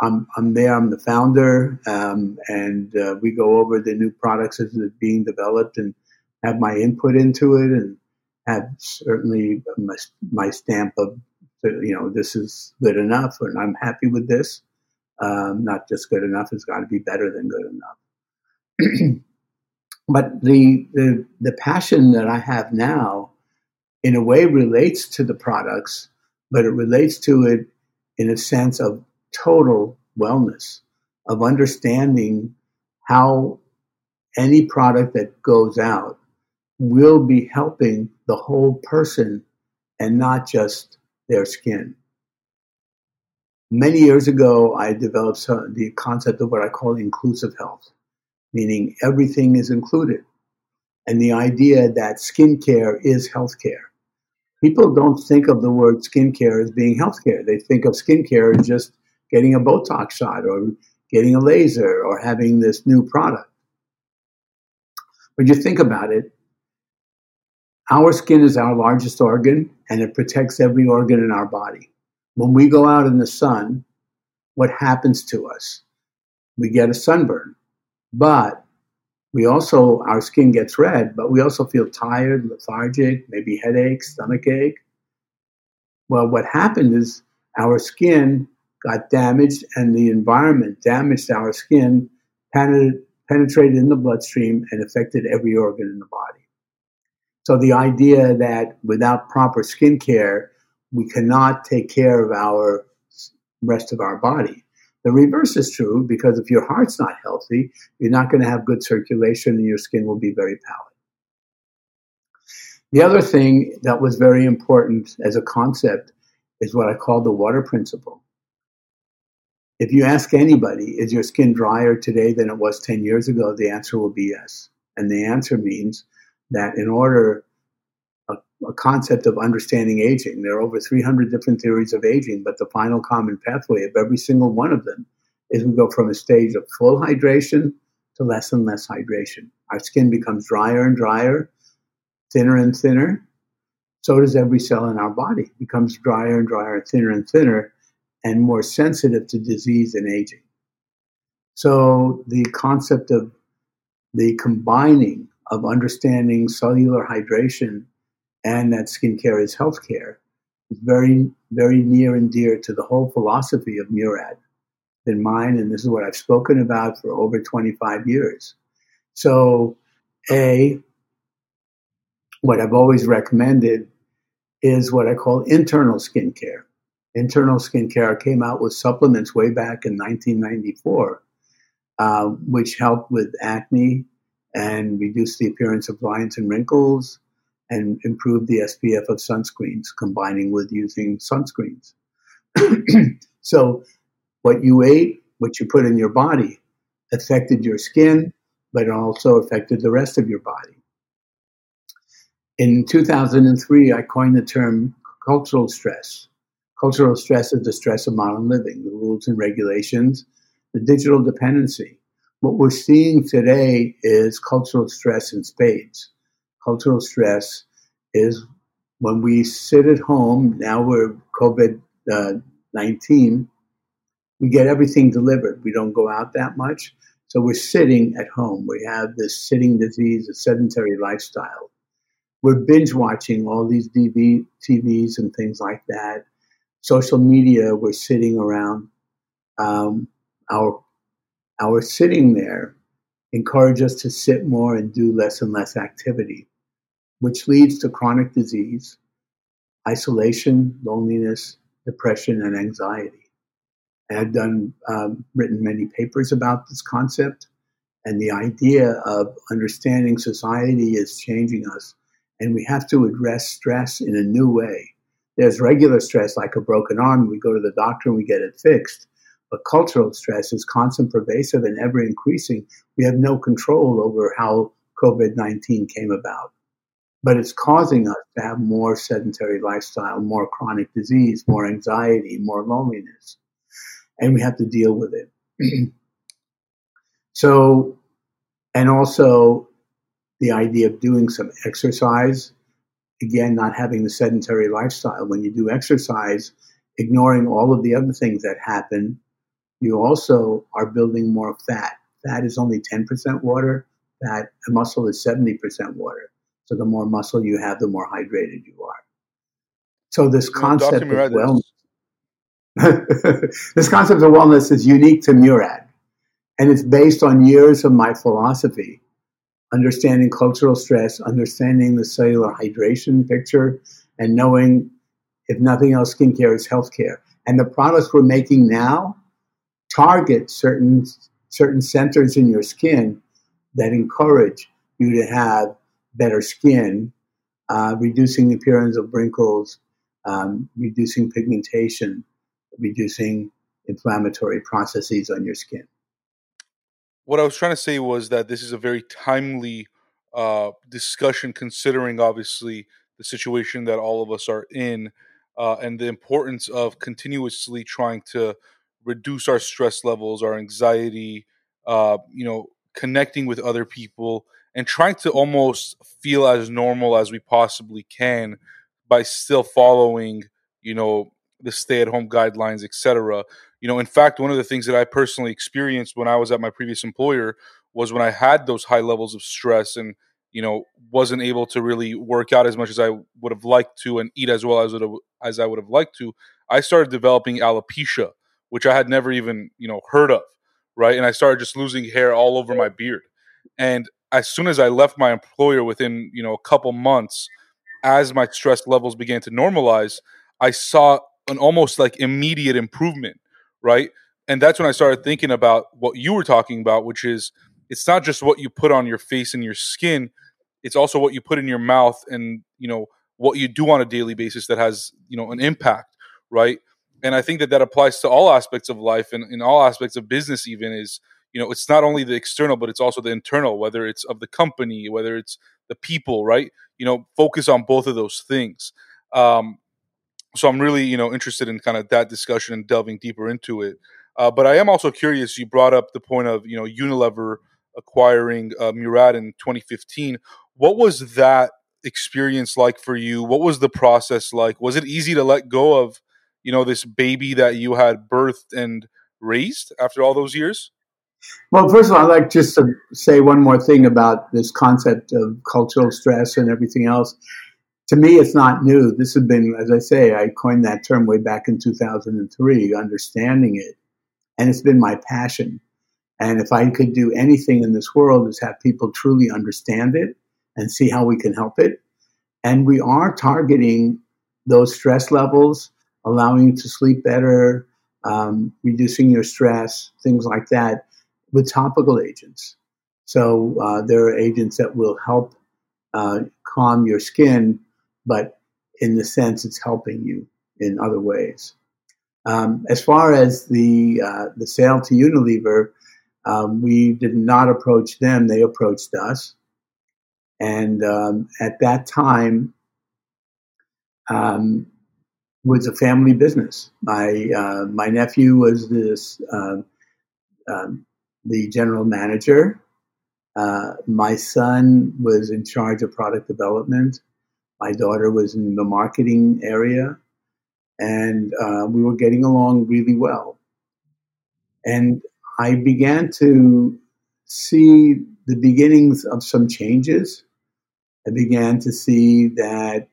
I'm, I'm there, I'm the founder, um, and uh, we go over the new products as they're being developed and have my input into it and have certainly my, my stamp of, you know, this is good enough and I'm happy with this. Um, not just good enough, it's got to be better than good enough. But the, the the passion that I have now in a way relates to the products, but it relates to it in a sense of total wellness, of understanding how any product that goes out will be helping the whole person and not just their skin. Many years ago, I developed the concept of what I call inclusive health, meaning everything is included, and the idea that skincare is healthcare. People don't think of the word skincare as being healthcare. They think of skincare as just getting a Botox shot or getting a laser or having this new product. When you think about it, our skin is our largest organ, and it protects every organ in our body. When we go out in the sun, what happens to us? We get a sunburn, but we also, our skin gets red, but we also feel tired, lethargic, maybe headaches, stomach ache. Well, what happened is our skin got damaged, and the environment damaged our skin, penetrated in the bloodstream, and affected every organ in the body. So the idea that without proper skin care, we cannot take care of our rest of our body. The reverse is true, because if your heart's not healthy, you're not going to have good circulation and your skin will be very pallid. The other thing that was very important as a concept is what I call the water principle. If you ask anybody, is your skin drier today than it was ten years ago? The answer will be yes. And the answer means that in order a concept of understanding aging. There are over three hundred different theories of aging, but the final common pathway of every single one of them is we go from a stage of full hydration to less and less hydration. Our skin becomes drier and drier, thinner and thinner. So does every cell in our body. It becomes drier and drier, thinner and thinner, and more sensitive to disease and aging. So the concept of the combining of understanding cellular hydration and that skincare is healthcare is very, very near and dear to the whole philosophy of Murad in mine, and this is what I've spoken about for over twenty-five years. So, A, what I've always recommended is what I call internal skincare. Internal skincare came out with supplements way back in nineteen ninety-four, uh, which helped with acne and reduced the appearance of lines and wrinkles, and improve the S P F of sunscreens, combining with using sunscreens. So what you ate, what you put in your body, affected your skin, but it also affected the rest of your body. In two thousand three, I coined the term cultural stress. Cultural stress is the stress of modern living, the rules and regulations, the digital dependency. What we're seeing today is cultural stress in spades. Cultural stress is when we sit at home, now we're COVID nineteen, we get everything delivered. We don't go out that much. So we're sitting at home. We have this sitting disease, a sedentary lifestyle. We're binge watching all these T Vs and things like that. Social media, we're sitting around. Um, our, our sitting there encourage us to sit more and do less and less activity, which leads to chronic disease, isolation, loneliness, depression, and anxiety. And I've done, um, written many papers about this concept, and the idea of understanding society is changing us, and we have to address stress in a new way. There's regular stress, like a broken arm. We go to the doctor and we get it fixed. But cultural stress is constant, pervasive, and ever-increasing. We have no control over how COVID nineteen came about. But it's causing us to have more sedentary lifestyle, more chronic disease, more anxiety, more loneliness. And we have to deal with it. So, and also the idea of doing some exercise. Again, not having the sedentary lifestyle. When you do exercise, ignoring all of the other things that happen, you also are building more fat. Fat is only ten percent water. Fat, muscle is seventy percent water. So the more muscle you have, the more hydrated you are. So this concept you know, of wellness, this concept of wellness is unique to Murad. And it's based on years of my philosophy, understanding cultural stress, understanding the cellular hydration picture, and knowing, if nothing else, skincare is healthcare. And the products we're making now target certain certain centers in your skin that encourage you to have better skin, uh, reducing the appearance of wrinkles, um, reducing pigmentation, reducing inflammatory processes on your skin. What I was trying to say was that this is a very timely uh, discussion, considering obviously the situation that all of us are in, uh, and the importance of continuously trying to reduce our stress levels, our anxiety, uh, you know, connecting with other people, and trying to almost feel as normal as we possibly can by still following, you know, the stay-at-home guidelines, et cetera. You know, in fact, one of the things that I personally experienced when I was at my previous employer was when I had those high levels of stress and, you know, wasn't able to really work out as much as I would have liked to and eat as well as, as I would have liked to, I started developing alopecia, which I had never even, you know, heard of, right? And I started just losing hair all over my beard. And as soon as I left my employer within, you know, a couple months, as my stress levels began to normalize, I saw an almost like immediate improvement, right? And that's when I started thinking about what you were talking about, which is it's not just what you put on your face and your skin, it's also what you put in your mouth and, you know, what you do on a daily basis that has, you know, an impact, right? And I think that that applies to all aspects of life and in all aspects of business even is, you know, it's not only the external, but it's also the internal, whether it's of the company, whether it's the people, right? You know, focus on both of those things. Um, so I'm really, you know, interested in kind of that discussion and delving deeper into it. Uh, but I am also curious, you brought up the point of, you know, Unilever acquiring uh, Murad in twenty fifteen. What was that experience like for you? What was the process like? Was it easy to let go of, you know, this baby that you had birthed and raised after all those years? Well, first of all, I'd like just to say one more thing about this concept of cultural stress and everything else. To me, it's not new. This has been, as I say, I coined that term way back in two thousand three, understanding it. And it's been my passion. And if I could do anything in this world is have people truly understand it and see how we can help it. And we are targeting those stress levels, allowing you to sleep better, um, reducing your stress, things like that, with topical agents. So uh, there are agents that will help uh, calm your skin, but in the sense it's helping you in other ways. Um, as far as the uh, the sale to Unilever, um, we did not approach them. They approached us. And um, at that time, um, was a family business. My uh, my nephew was this uh, um, the general manager. Uh, my son was in charge of product development. My daughter was in the marketing area, and uh, we were getting along really well. And I began to see the beginnings of some changes. I began to see that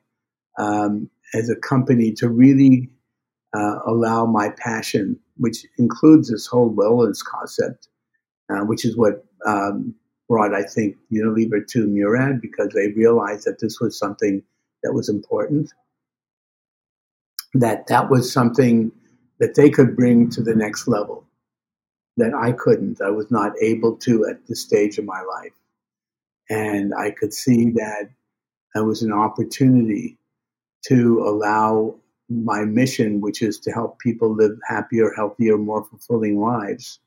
um, as a company to really uh, allow my passion, which includes this whole wellness concept, uh, which is what um, brought, I think, Unilever to Murad, because they realized that this was something that was important, that that was something that they could bring to the next level, that I couldn't. I was not able to at this stage of my life. And I could see that it was an opportunity to allow my mission, which is to help people live happier, healthier, more fulfilling lives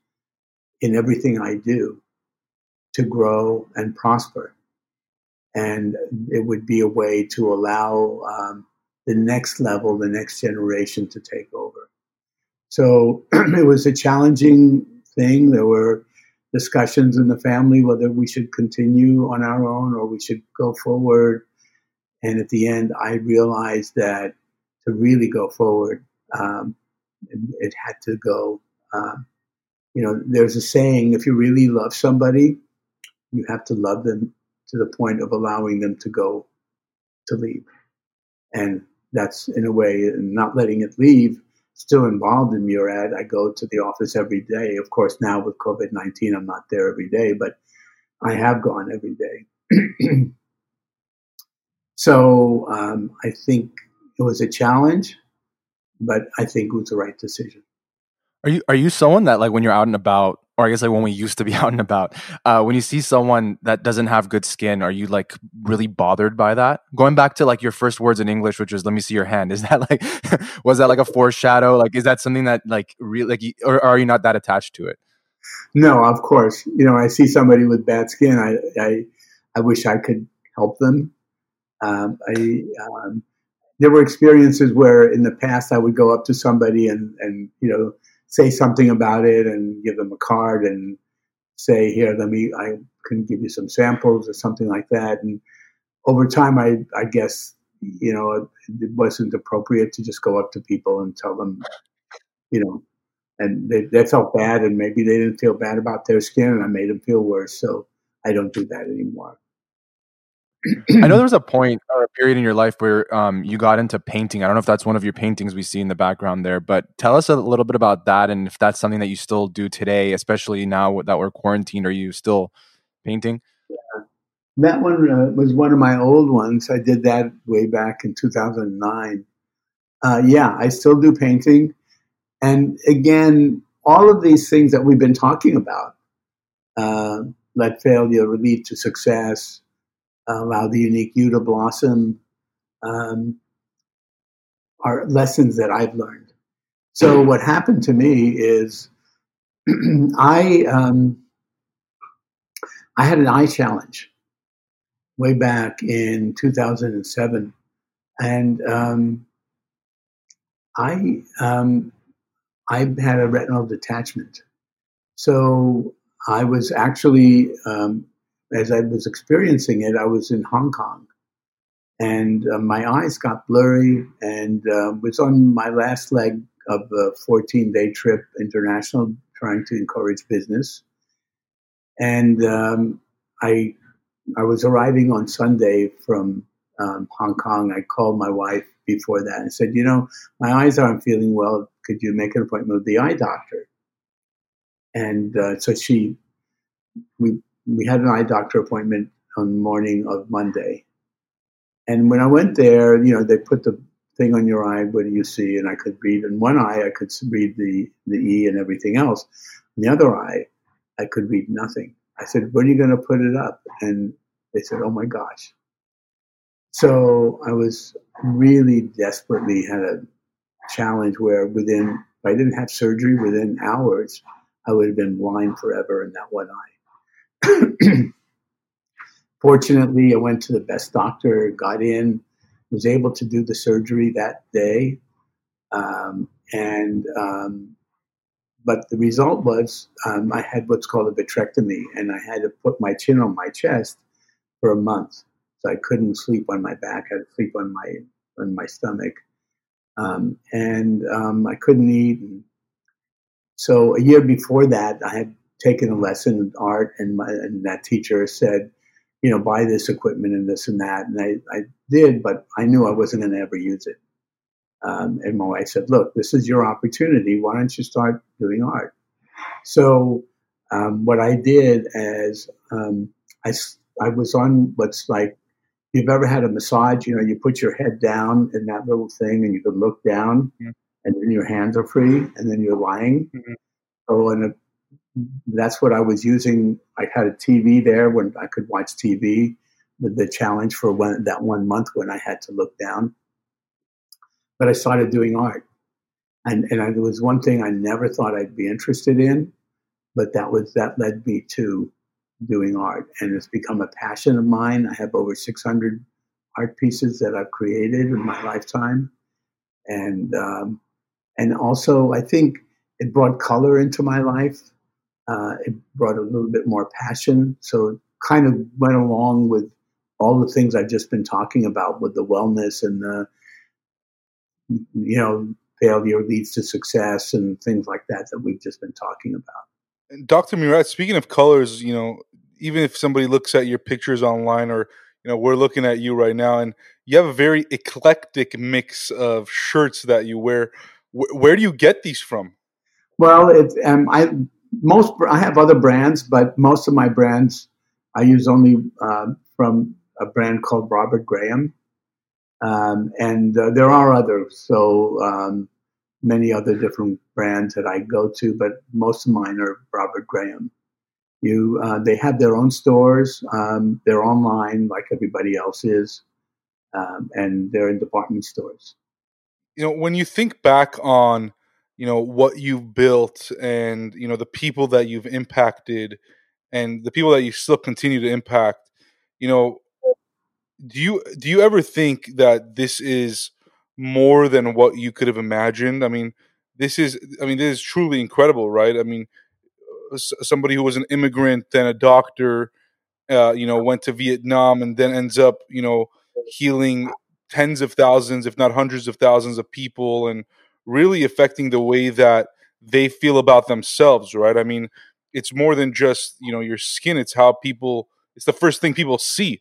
in everything I do, to grow and prosper. And it would be a way to allow um, the next level, the next generation to take over. So it was a challenging thing. There were discussions in the family whether we should continue on our own or we should go forward. And at the end, I realized that to really go forward, um, it, it had to go. Um, you know, there's a saying, if you really love somebody, you have to love them to the point of allowing them to go, to leave. And that's, in a way, not letting it leave. Still involved in Murad. I go to the office every day. Of course, now with covid nineteen, I'm not there every day, but I have gone every day. So um, I think it was a challenge, but I think it was the right decision. Are you are you someone that, like, when you're out and about or I guess like when we used to be out and about, uh, when you see someone that doesn't have good skin, are you like really bothered by that? Going back to like your first words in English, which was, let me see your hand. Is that like, was that like a foreshadow? Like, is that something that like really, like, or, or are you not that attached to it? No, of course. You know, I see somebody with bad skin. I, I, I wish I could help them. Um, I, um, there were experiences where in the past I would go up to somebody and, and, you know, say something about it and give them a card and say, here, let me, I can give you some samples or something like that. And over time, I, I guess, you know, it wasn't appropriate to just go up to people and tell them, you know, and they, they felt bad, and maybe they didn't feel bad about their skin, and I made them feel worse. So I don't do that anymore. I know there was a point or a period in your life where um, you got into painting. I don't know if that's one of your paintings we see in the background there, but tell us a little bit about that, and if that's something that you still do today, especially now that we're quarantined. Are you still painting? Yeah. That one uh, was one of my old ones. I did that way back in two thousand nine. Uh, yeah, I still do painting. And again, all of these things that we've been talking about, uh, let failure lead to success, allow the unique you to blossom, um, are lessons that I've learned. So what happened to me is I um, I had an eye challenge way back in two thousand seven. And um, I um, I had a retinal detachment. So I was actually... Um, As I was experiencing it, I was in Hong Kong, and uh, my eyes got blurry, and uh, was on my last leg of a fourteen-day trip international, trying to encourage business. And um, I, I was arriving on Sunday from um, Hong Kong. I called my wife before that and said, "You know, my eyes aren't feeling well. Could you make an appointment with the eye doctor?" And uh, so she, we. We had an eye doctor appointment on the morning of Monday. And when I went there, you know, they put the thing on your eye, what do you see? And I could read in one eye, I could read the, the E and everything else. In the other eye, I could read nothing. I said, when are you going to put it up? And they said, oh my gosh. So I was really desperately had a challenge where within, if I didn't have surgery within hours, I would have been blind forever in that one eye. Fortunately, I went to the best doctor, got in, was able to do the surgery that day. Um, and, um, but the result was um, I had what's called a vitrectomy, and I had to put my chin on my chest for a month. So I couldn't sleep on my back. I had to sleep on my, on my stomach. Um, and um, I couldn't eat. So a year before that, I had taken a lesson in art, and, my, and that teacher said, you know, buy this equipment and this and that. And I, I did, but I knew I wasn't going to ever use it. Um, and my wife said, look, this is your opportunity. Why don't you start doing art? So um, what I did is um, I, I was on what's like, if you've ever had a massage, you know, you put your head down in that little thing and you can look down, yeah. And then your hands are free and then you're lying. Mm-hmm. So in a That's what I was using. I had a T V there when I could watch T V, with the challenge for one, that one month when I had to look down. But I started doing art. And, and I, it was one thing I never thought I'd be interested in, but that was that led me to doing art. And it's become a passion of mine. I have over six hundred art pieces that I've created in my lifetime. And, um, and also, I think it brought color into my life. Uh, it brought a little bit more passion. So it kind of went along with all the things I've just been talking about with the wellness and the, you know, failure leads to success and things like that that we've just been talking about. And Doctor Murad, speaking of colors, you know, even if somebody looks at your pictures online or, you know, we're looking at you right now and you have a very eclectic mix of shirts that you wear. W- where do you get these from? Well, it, um, I... Most I have other brands, but most of my brands I use only uh, from a brand called Robert Graham, um, and uh, there are others. So um, many other different brands that I go to, but most of mine are Robert Graham. You, uh, they have their own stores. Um, they're online like everybody else is, um, and they're in department stores. You know, when you think back on, you know, what you've built and, you know, the people that you've impacted and the people that you still continue to impact, you know, do you, do you ever think that this is more than what you could have imagined? I mean, this is, I mean, this is truly incredible, right? I mean, somebody who was an immigrant, then a doctor, uh, you know, went to Vietnam and then ends up, you know, healing tens of thousands, if not hundreds of thousands of people and really affecting the way that they feel about themselves, right? I mean, it's more than just, you know, your skin. It's how people, it's the first thing people see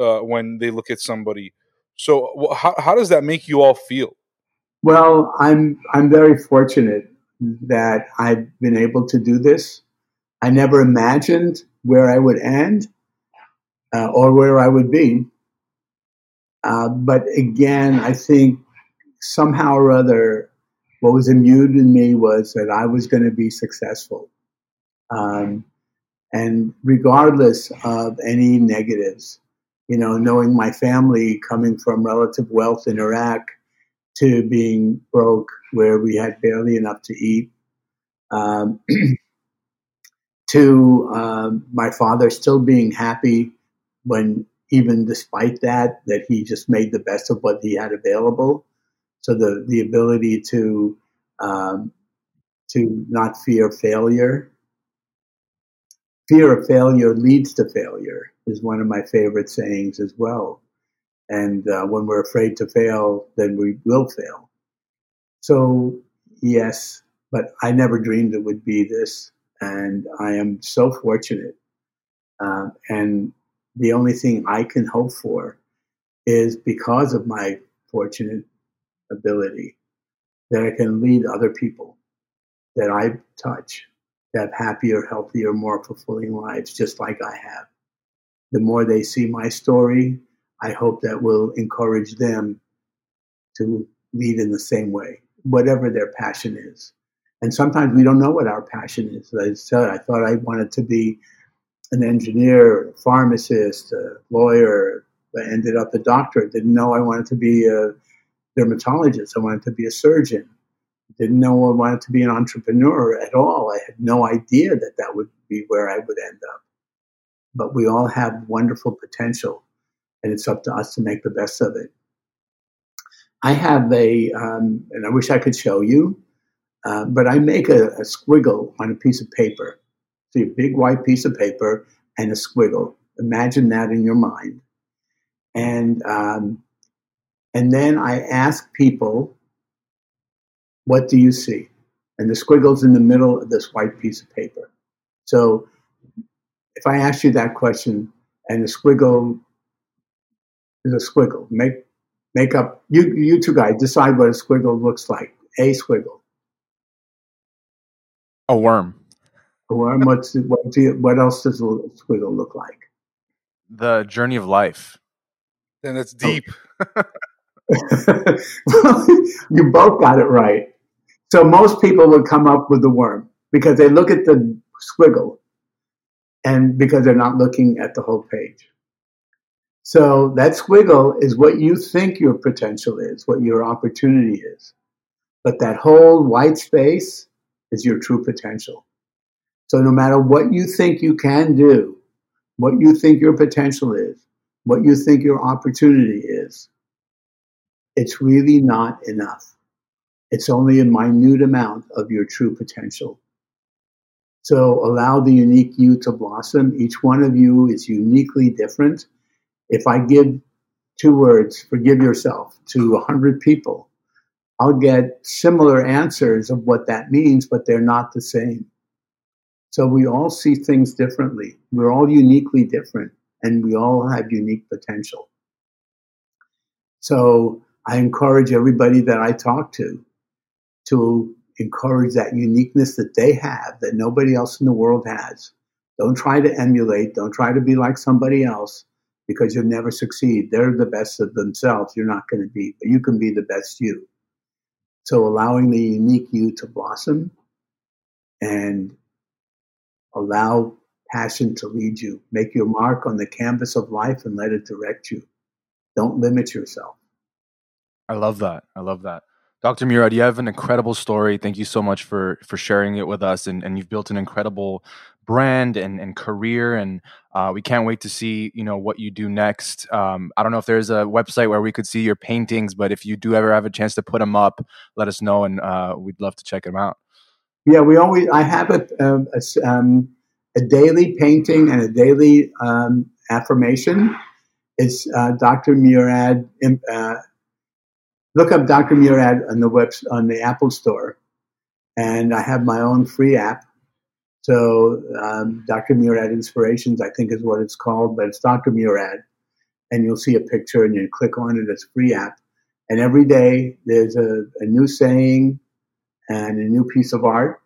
uh, when they look at somebody. So how, how does that make you all feel? Well, I'm I'm very fortunate that I've been able to do this. I never imagined where I would end uh, or where I would be. Uh, but again, I think somehow or other, what was imbued in me was that I was going to be successful. Um, and regardless of any negatives, you know, knowing my family coming from relative wealth in Iraq to being broke, where we had barely enough to eat, um, to um, my father still being happy when, even despite that, that he just made the best of what he had available. So the the ability to um, to not fear failure. Fear of failure leads to failure is one of my favorite sayings as well. And uh, when we're afraid to fail, then we will fail. So, yes, but I never dreamed it would be this. And I am so fortunate. Uh, and the only thing I can hope for is, because of my fortunate ability, that I can lead other people that I touch to have happier, healthier, more fulfilling lives, just like I have. The more they see my story, I hope that will encourage them to lead in the same way, whatever their passion is. And sometimes we don't know what our passion is. As I said, I thought I wanted to be an engineer, a pharmacist, a lawyer. I ended up a doctor. Didn't know I wanted to be a dermatologist. I wanted to be a surgeon. Didn't know I wanted to be an entrepreneur at all. I had no idea that that would be where I would end up. But we all have wonderful potential. And it's up to us to make the best of it. I have a, um, and I wish I could show you, uh, but I make a, a squiggle on a piece of paper. So a big white piece of paper and a squiggle. Imagine that in your mind. And um, and then I ask people, what do you see? And the squiggle's in the middle of this white piece of paper. So if I ask you that question and the squiggle is a squiggle. Make make up, you you two guys, decide what a squiggle looks like. A squiggle. A worm. A worm. What's, what, do you, what else does a squiggle look like? The journey of life. And it's deep. Oh. You both got it right. So most people would come up with the worm because they look at the squiggle and because they're not looking at the whole page. So that squiggle is what you think your potential is, what your opportunity is. But that whole white space is your true potential. So no matter what you think you can do, what you think your potential is, what you think your opportunity is, it's really not enough. It's only a minute amount of your true potential. So allow the unique you to blossom. Each one of you is uniquely different. If I give two words, forgive yourself, to one hundred people, I'll get similar answers of what that means, but they're not the same. So we all see things differently. We're all uniquely different, and we all have unique potential. So I encourage everybody that I talk to to encourage that uniqueness that they have, that nobody else in the world has. Don't try to emulate. Don't try to be like somebody else, because you'll never succeed. They're the best of themselves. You're not going to be, but you can be the best you. So allowing the unique you to blossom and allow passion to lead you. Make your mark on the canvas of life and let it direct you. Don't limit yourself. I love that. I love that. Doctor Murad, you have an incredible story. Thank you so much for for sharing it with us. And, and you've built an incredible brand and, and career. And uh, we can't wait to see, you know, what you do next. Um, I don't know if there's a website where we could see your paintings, but if you do ever have a chance to put them up, let us know. And uh, we'd love to check them out. Yeah, we always, I have a, um, a, um, a daily painting and a daily um, affirmation. It's uh, Doctor Murad. Uh, Look up Doctor Murad on the web, on the Apple Store, and I have my own free app. So um, Doctor Murad Inspirations, I think, is what it's called, but it's Doctor Murad, and you'll see a picture, and you click on it. It's a free app, and every day there's a, a new saying and a new piece of art.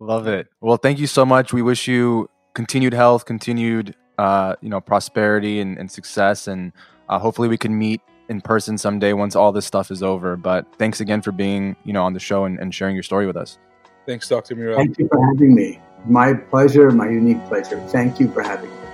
Love it. Well, thank you so much. We wish you continued health, continued uh, you know prosperity and, and success, and uh, hopefully we can meet in person someday once all this stuff is over. But thanks again for being, you know, on the show and, and sharing your story with us. Thanks, Doctor Murad. Thank you for having me. My pleasure, my unique pleasure. Thank you for having me.